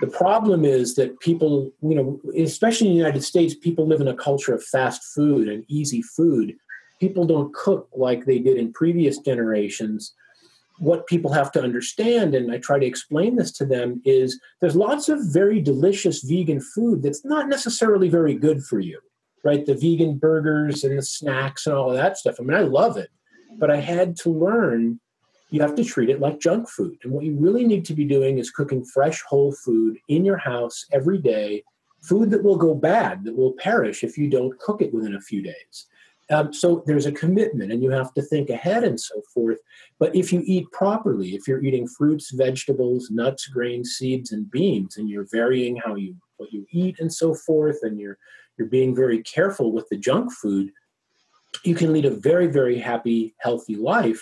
The problem is that people, you know, especially in the United States, people live in a culture of fast food and easy food. People don't cook like they did in previous generations. What people have to understand, and I try to explain this to them, is there's lots of very delicious vegan food that's not necessarily very good for you, right? The vegan burgers and the snacks and all of that stuff. I mean, I love it. But I had to learn you have to treat it like junk food. And what you really need to be doing is cooking fresh, whole food in your house every day, food that will go bad, that will perish if you don't cook it within a few days. Um, so there's a commitment, and you have to think ahead and so forth. But if you eat properly, if you're eating fruits, vegetables, nuts, grains, seeds, and beans, and you're varying how you what you eat and so forth, and you're you're being very careful with the junk food, you can lead a very, very happy, healthy life.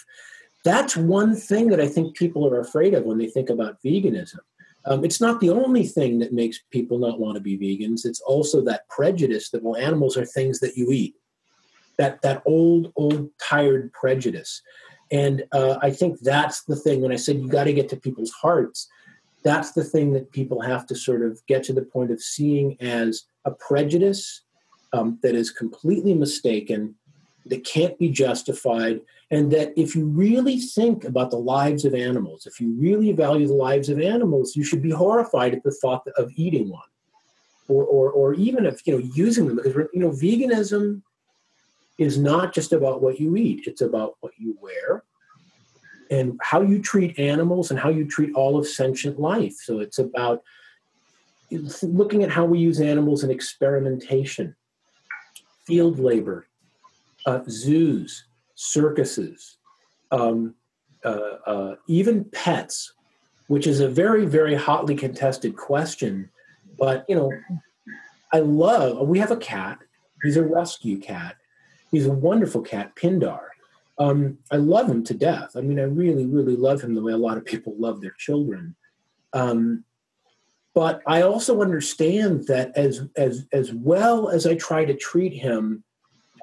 That's one thing that I think people are afraid of when they think about veganism. Um, it's not the only thing that makes people not want to be vegans. It's also that prejudice that, well, animals are things that you eat. That that old, old, tired prejudice. And uh, I think that's the thing, when I said you got to get to people's hearts, that's the thing that people have to sort of get to the point of seeing as a prejudice um, that is completely mistaken, that can't be justified, and that if you really think about the lives of animals, if you really value the lives of animals, you should be horrified at the thought of eating one, or or, or even if you know using them. Because you know, veganism is not just about what you eat; it's about what you wear, and how you treat animals, and how you treat all of sentient life. So it's about looking at how we use animals in experimentation, field labor, uh, zoos, circuses, um, uh, uh, even pets, which is a very, very hotly contested question. But, you know, I love, we have a cat. He's a rescue cat. He's a wonderful cat, Pindar. Um, I love him to death. I mean, I really, really love him the way a lot of people love their children. Um, but I also understand that as as as well as I try to treat him,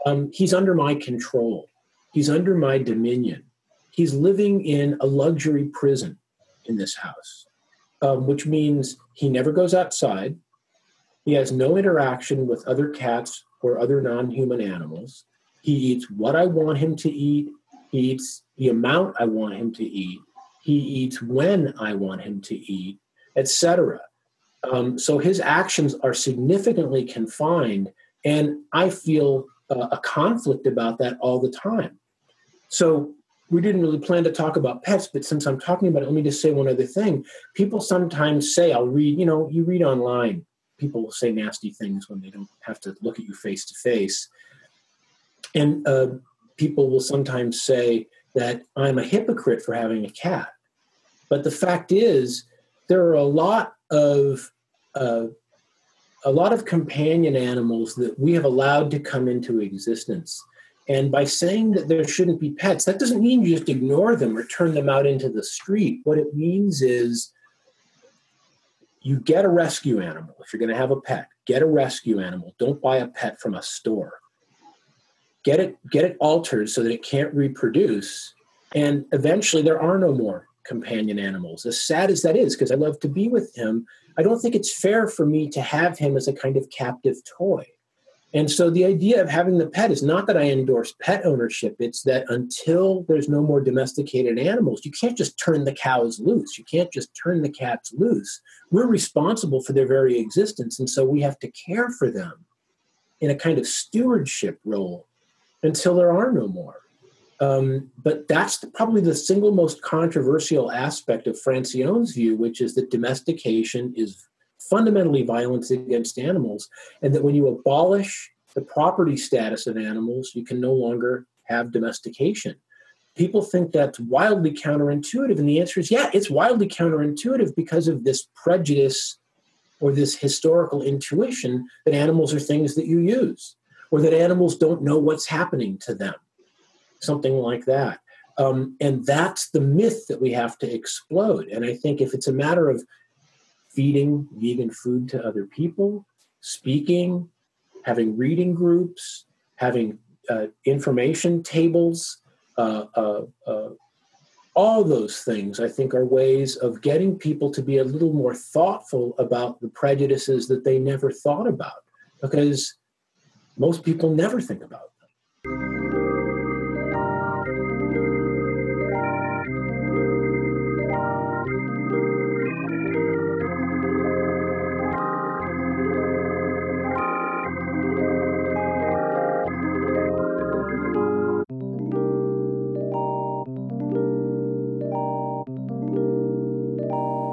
um, he's under my control. He's under my dominion. He's living in a luxury prison in this house, um, which means he never goes outside. He has no interaction with other cats or other non-human animals. He eats what I want him to eat. He eats the amount I want him to eat. He eats when I want him to eat, et cetera. Um, so his actions are significantly confined, and I feel uh, a conflict about that all the time. So we didn't really plan to talk about pets, but since I'm talking about it, let me just say one other thing. People sometimes say, I'll read, you know, you read online. People will say nasty things when they don't have to look at you face to face. And uh, people will sometimes say that I'm a hypocrite for having a cat. But the fact is, there are a lot of uh, a lot of companion animals that we have allowed to come into existence. And by saying that there shouldn't be pets, that doesn't mean you just ignore them or turn them out into the street. What it means is you get a rescue animal. If you're going to have a pet, get a rescue animal. Don't buy a pet from a store. Get it, get it altered so that it can't reproduce, and eventually there are no more companion animals. As sad as that is, because I love to be with him, I don't think it's fair for me to have him as a kind of captive toy. And so the idea of having the pet is not that I endorse pet ownership. It's that until there's no more domesticated animals, you can't just turn the cows loose. You can't just turn the cats loose. We're responsible for their very existence, and so we have to care for them in a kind of stewardship role until there are no more. Um, but that's the, probably the single most controversial aspect of Francione's view, which is that domestication is fundamentally violence against animals, and that when you abolish the property status of animals, you can no longer have domestication. People think that's wildly counterintuitive, and the answer is, yeah, it's wildly counterintuitive because of this prejudice or this historical intuition that animals are things that you use, or that animals don't know what's happening to them, something like that. Um, and that's the myth that we have to explode. And I think if it's a matter of feeding vegan food to other people, speaking, having reading groups, having uh, information tables, uh, uh, uh, all those things, I think, are ways of getting people to be a little more thoughtful about the prejudices that they never thought about, because most people never think about them.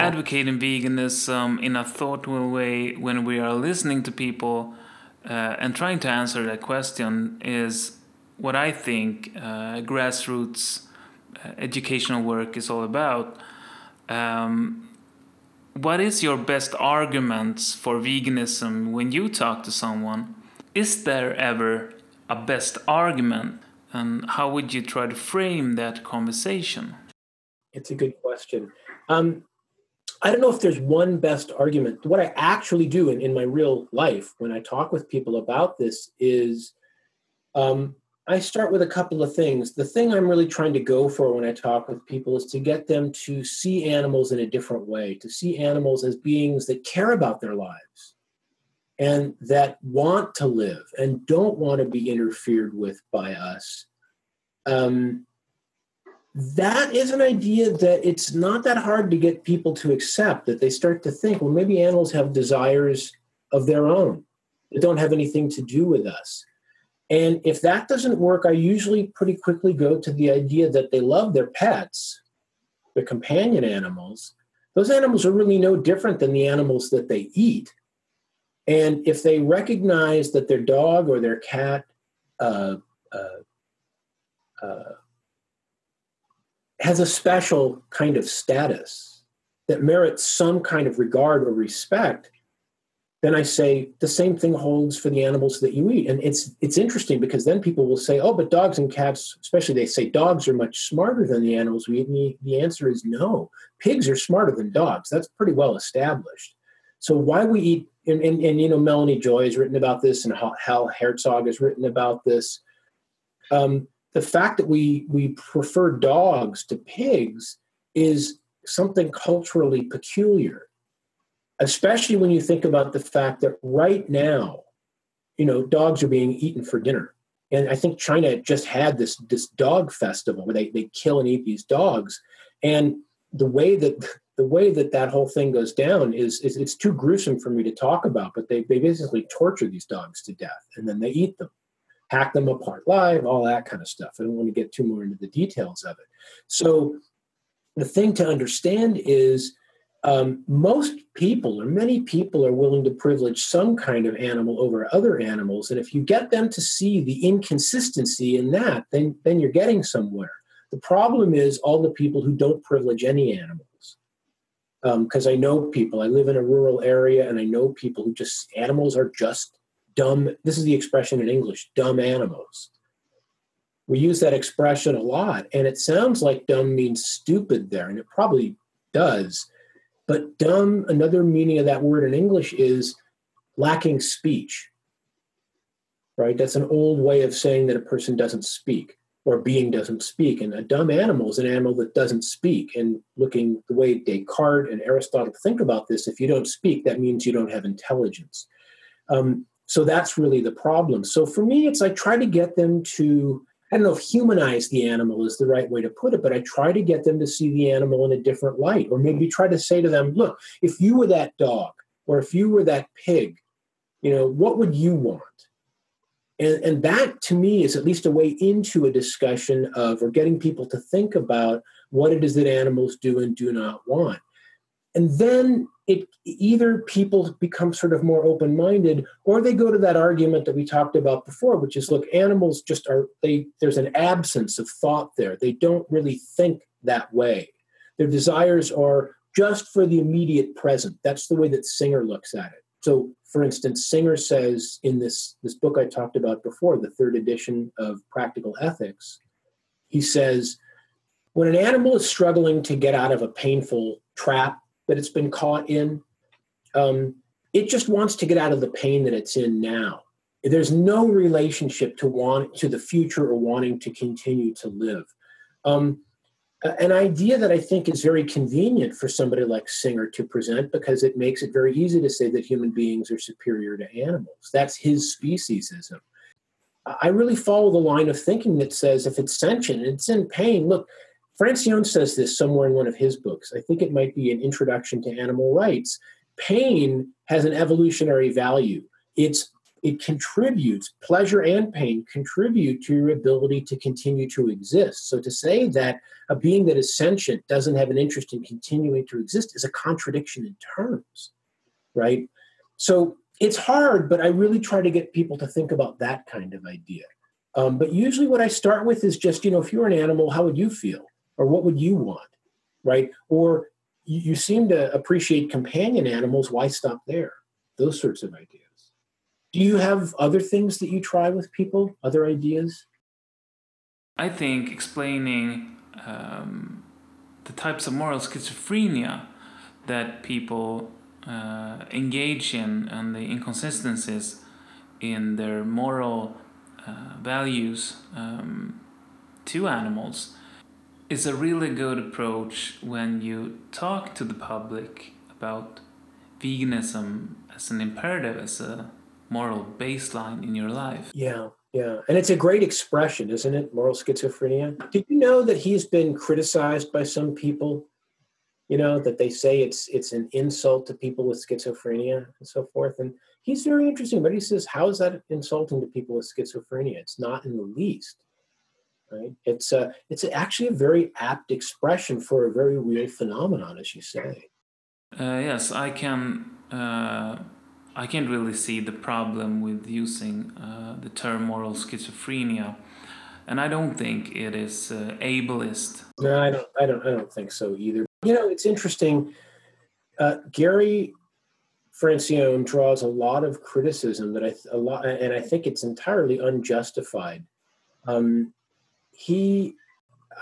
Advocating veganism in a thoughtful way when we are listening to people Uh, and trying to answer that question is what I think uh, grassroots uh, educational work is all about. Um, what is your best arguments for veganism when you talk to someone? Is there ever a best argument? And how would you try to frame that conversation? It's a good question. Um, I don't know if there's one best argument. What I actually do in, in my real life when I talk with people about this is um, I start with a couple of things. The thing I'm really trying to go for when I talk with people is to get them to see animals in a different way, to see animals as beings that care about their lives and that want to live and don't want to be interfered with by us. Um, That is an idea that it's not that hard to get people to accept, that they start to think, well, maybe animals have desires of their own that don't have anything to do with us. And if that doesn't work, I usually pretty quickly go to the idea that they love their pets, their companion animals, those animals are really no different than the animals that they eat. And if they recognize that their dog or their cat uh, uh, uh, has a special kind of status that merits some kind of regard or respect, then I say the same thing holds for the animals that you eat. And it's it's interesting because then people will say, oh, but dogs and cats, especially, they say dogs are much smarter than the animals we eat. And the, the answer is no. Pigs are smarter than dogs. That's pretty well established. So why we eat, and, and, and you know, Melanie Joy has written about this, and Hal Herzog has written about this. Um, the fact that we we prefer dogs to pigs is something culturally peculiar, especially when you think about the fact that right now, you know, dogs are being eaten for dinner. And I think China just had this, this dog festival where they, they kill and eat these dogs. And the way that the way that, that whole thing goes down is, is it's too gruesome for me to talk about, but they, they basically torture these dogs to death, and then they eat them, hack them apart live, all that kind of stuff. I don't want to get too more into the details of it. So the thing to understand is, Um, most people, or many people, are willing to privilege some kind of animal over other animals. And if you get them to see the inconsistency in that, then, then you're getting somewhere. The problem is all the people who don't privilege any animals. Because um, I know people. I live in a rural area, and I know people who just, animals are just dumb. This is the expression in English, dumb animals. We use that expression a lot, and it sounds like dumb means stupid there, and it probably does. But dumb, another meaning of that word in English is lacking speech, right? That's an old way of saying that a person doesn't speak, or a being doesn't speak. And a dumb animal is an animal that doesn't speak. And looking the way Descartes and Aristotle think about this, if you don't speak, that means you don't have intelligence. Um, so that's really the problem. So for me, it's I try to get them to, I don't know if humanize the animal is the right way to put it, but I try to get them to see the animal in a different light, or maybe try to say to them, look, if you were that dog, or if you were that pig, you know, what would you want? And, and that to me is at least a way into a discussion of, or getting people to think about what it is that animals do and do not want. And then it either people become sort of more open-minded, or they go to that argument that we talked about before, which is, look, animals just are, they, there's an absence of thought there. They don't really think that way. Their desires are just for the immediate present. That's the way that Singer looks at it. So, for instance, Singer says in this, this book I talked about before, the third edition of Practical Ethics, he says, when an animal is struggling to get out of a painful trap that it's been caught in, um, it just wants to get out of the pain that it's in now. There's no relationship to want to the future or wanting to continue to live. Um, an idea that I think is very convenient for somebody like Singer to present, because it makes it very easy to say that human beings are superior to animals. That's his speciesism. I really follow the line of thinking that says if it's sentient, it's in pain, look, Francione says this somewhere in one of his books. I think it might be an Introduction to Animal Rights. Pain has an evolutionary value. It's, it contributes, pleasure and pain contribute to your ability to continue to exist. So to say that a being that is sentient doesn't have an interest in continuing to exist is a contradiction in terms, right? So it's hard, but I really try to get people to think about that kind of idea. Um, but usually what I start with is just, you know, if you're an animal, how would you feel? Or what would you want, right? Or you, you seem to appreciate companion animals, why stop there? Those sorts of ideas. Do you have other things that you try with people, other ideas? I think explaining um, the types of moral schizophrenia that people uh, engage in, and the inconsistencies in their moral uh, values um, to animals, it's a really good approach when you talk to the public about veganism as an imperative, as a moral baseline in your life. Yeah, yeah. And it's a great expression, isn't it? Moral schizophrenia. Did you know that he's been criticized by some people? You know, that they say it's it's an insult to people with schizophrenia and so forth. And he's very interesting, but he says, how is that insulting to people with schizophrenia? It's not in the least. Right? It's, a, it's actually a very apt expression for a very real phenomenon, as you say. Uh, yes, I can. Uh, I can really see the problem with using uh, the term moral schizophrenia, and I don't think it is uh, ableist. No, I don't. I don't. I don't think so either. You know, it's interesting. Uh, Gary Francione draws a lot of criticism that I th- a lot, and I think it's entirely unjustified. Um, he,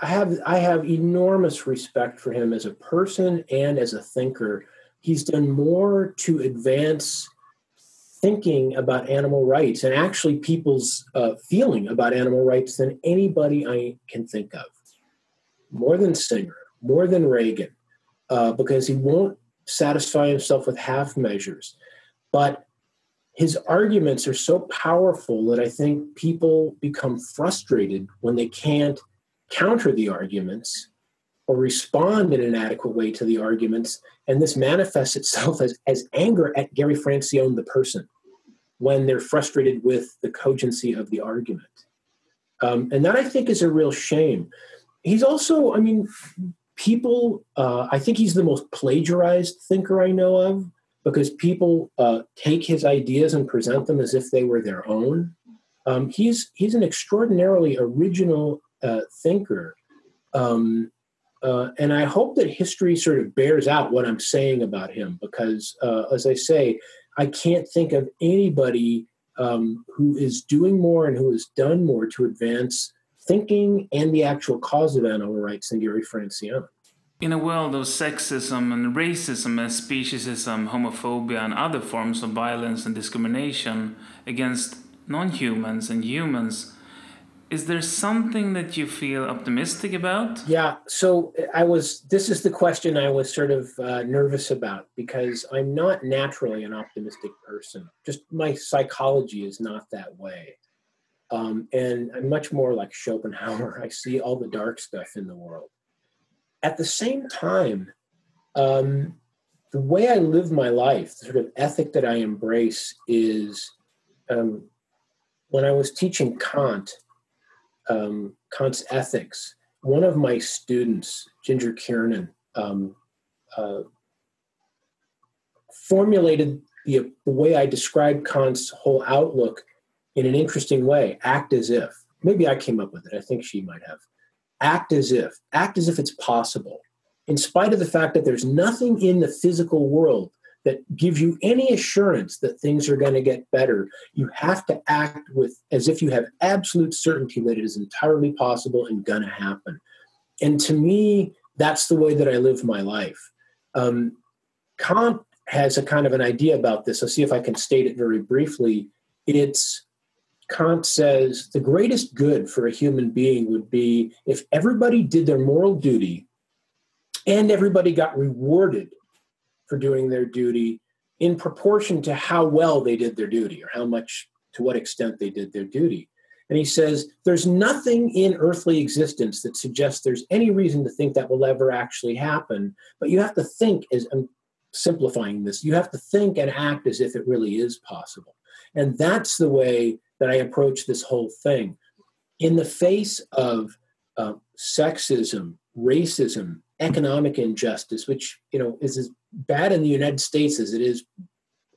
I have, I have enormous respect for him as a person and as a thinker. He's done more to advance thinking about animal rights and actually people's uh, feeling about animal rights than anybody I can think of. More than Singer, more than Reagan, uh, because he won't satisfy himself with half measures. But his arguments are so powerful that I think people become frustrated when they can't counter the arguments or respond in an adequate way to the arguments. And this manifests itself as, as anger at Gary Francione, the person, when they're frustrated with the cogency of the argument. Um, and that, I think, is a real shame. He's also, I mean, people, uh, I think he's the most plagiarized thinker I know of, because people uh, take his ideas and present them as if they were their own. Um, he's he's an extraordinarily original uh, thinker. Um, uh, and I hope that history sort of bears out what I'm saying about him, because uh, as I say, I can't think of anybody um, who is doing more and who has done more to advance thinking and the actual cause of animal rights than Gary Francione. In a world of sexism and racism and speciesism, homophobia and other forms of violence and discrimination against non-humans and humans, is there something that you feel optimistic about? Yeah, so I was. This is the question I was sort of uh, nervous about, because I'm not naturally an optimistic person. Just my psychology is not that way. Um, and I'm much more like Schopenhauer. I see all the dark stuff in the world. At the same time, um, the way I live my life, the sort of ethic that I embrace is, um, when I was teaching Kant, um, Kant's ethics, one of my students, Ginger Kiernan, um, uh, formulated the, the way I described Kant's whole outlook in an interesting way. Act as if. Maybe I came up with it. I think she might have. Act as if. Act as if it's possible. In spite of the fact that there's nothing in the physical world that gives you any assurance that things are going to get better, you have to act with as if you have absolute certainty that it is entirely possible and going to happen. And to me, that's the way that I live my life. Um, Kant has a kind of an idea about this. I'll see if I can state it very briefly. It's Kant says the greatest good for a human being would be if everybody did their moral duty and everybody got rewarded for doing their duty in proportion to how well they did their duty, or how much, to what extent they did their duty. And he says, there's nothing in earthly existence that suggests there's any reason to think that will ever actually happen. But you have to think, as I'm simplifying this, you have to think and act as if it really is possible. And that's the way that I approach this whole thing. In the face of uh, sexism, racism, economic injustice, which, you know, is as bad in the United States as it is,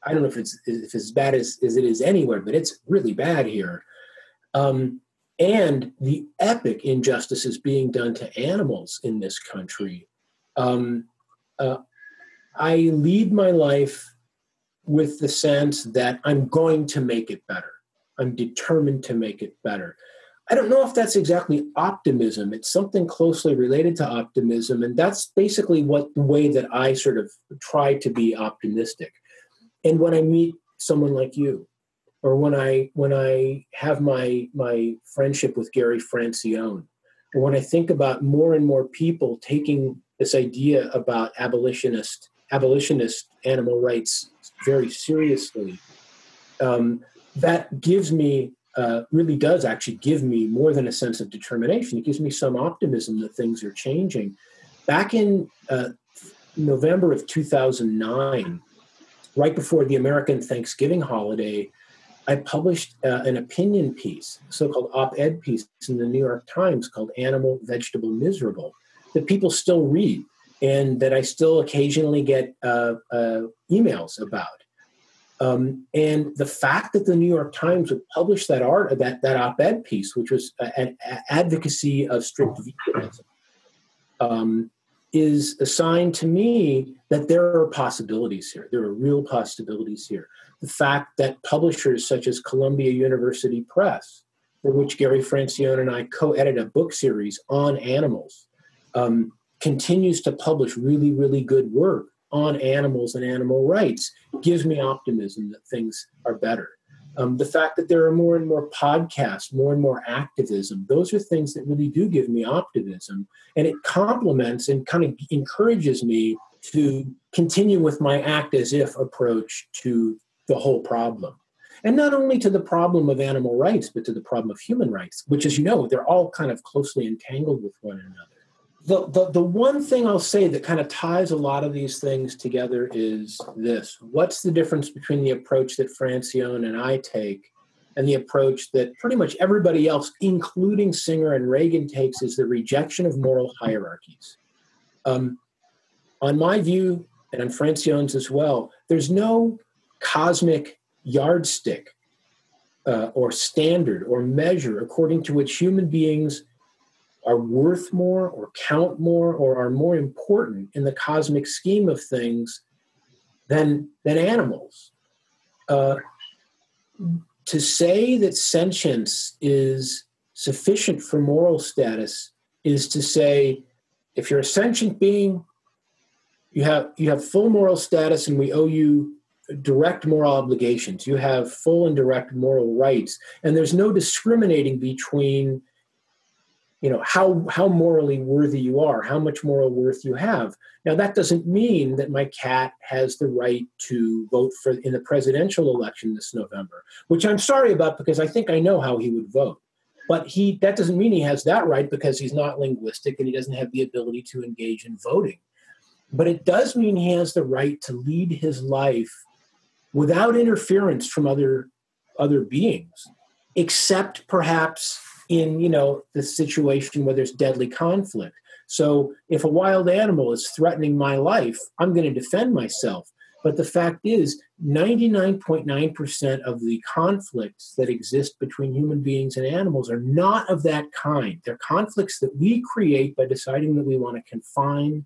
I don't know if it's, if it's as bad as, as it is anywhere, but it's really bad here. Um, and the epic injustices being done to animals in this country. Um, uh, I lead my life with the sense that I'm going to make it better. I'm determined to make it better. I don't know if that's exactly optimism. It's something closely related to optimism. And that's basically what the way that I sort of try to be optimistic. And when I meet someone like you, or when I when I have my, my friendship with Gary Francione, or when I think about more and more people taking this idea about abolitionist, abolitionist animal rights very seriously, um, that gives me, uh, really does actually give me more than a sense of determination. It gives me some optimism that things are changing. Back in uh, November of two thousand nine, right before the American Thanksgiving holiday, I published uh, an opinion piece, so-called op-ed piece in the New York Times called Animal, Vegetable, Miserable, that people still read. and that I still occasionally get uh, uh, emails about. Um, and the fact that the New York Times would publish that art, that, that op-ed piece, which was an advocacy of strict veganism, um, is a sign to me that there are possibilities here. There are real possibilities here. The fact that publishers such as Columbia University Press, for which Gary Francione and I co-edit a book series on animals, um, continues to publish really, really good work on animals and animal rights, gives me optimism that things are better. Um, the fact that there are more and more podcasts, more and more activism, those are things that really do give me optimism. And it complements and kind of encourages me to continue with my act as if approach to the whole problem. And not only to the problem of animal rights, but to the problem of human rights, which, as you know, they're all kind of closely entangled with one another. The, the, the one thing I'll say that kind of ties a lot of these things together is this. What's the difference between the approach that Francione and I take and the approach that pretty much everybody else, including Singer and Regan, takes, is the rejection of moral hierarchies. Um, on my view, and on Francione's as well, there's no cosmic yardstick uh, or standard or measure according to which human beings are worth more or count more or are more important in the cosmic scheme of things than, than animals. Uh, to say that sentience is sufficient for moral status is to say, if you're a sentient being, you have, you have full moral status and we owe you direct moral obligations. You have full and direct moral rights. And there's no discriminating between you know, how, how morally worthy you are, how much moral worth you have. Now, that doesn't mean that my cat has the right to vote for in the presidential election this November, which I'm sorry about because I think I know how he would vote. But he that doesn't mean he has that right because he's not linguistic and he doesn't have the ability to engage in voting. But it does mean he has the right to lead his life without interference from other, other beings, except perhaps in, you know, the situation where there's deadly conflict. So if a wild animal is threatening my life, I'm going to defend myself. But the fact is, ninety-nine point nine percent of the conflicts that exist between human beings and animals are not of that kind. They're conflicts that we create by deciding that we want to confine,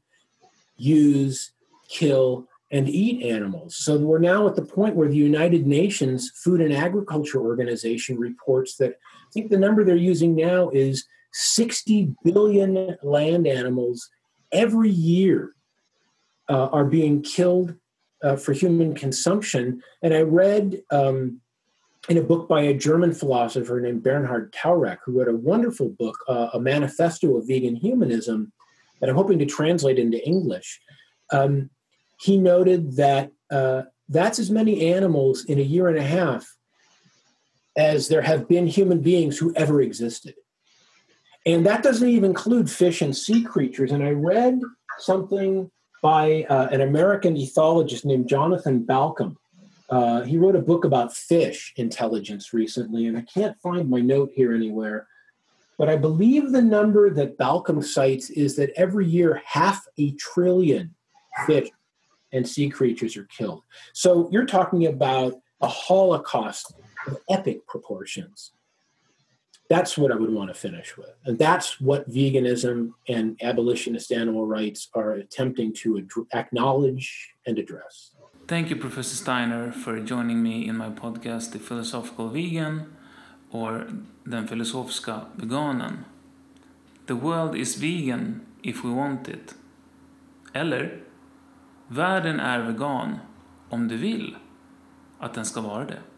use, kill, and eat animals. So we're now at the point where the United Nations Food and Agriculture Organization reports that, I think the number they're using now is sixty billion land animals every year uh, are being killed uh, for human consumption. And I read um, in a book by a German philosopher named Bernhard Taurek, who wrote a wonderful book, uh, A Manifesto of Vegan Humanism, that I'm hoping to translate into English. Um, He noted that uh, that's as many animals in a year and a half as there have been human beings who ever existed. And that doesn't even include fish and sea creatures. And I read something by uh, an American ethologist named Jonathan Balcom. Uh, he wrote a book about fish intelligence recently, and I can't find my note here anywhere. But I believe the number that Balcom cites is that every year, half a trillion fish and sea creatures are killed. So you're talking about a Holocaust of epic proportions. That's what I would want to finish with. And that's what veganism and abolitionist animal rights are attempting to ad- acknowledge and address. Thank you, Professor Steiner, for joining me in my podcast, The Philosophical Vegan, or Den Filosofiska Veganen. The world is vegan if we want it. Eller? Världen är vegan om du vill att den ska vara det.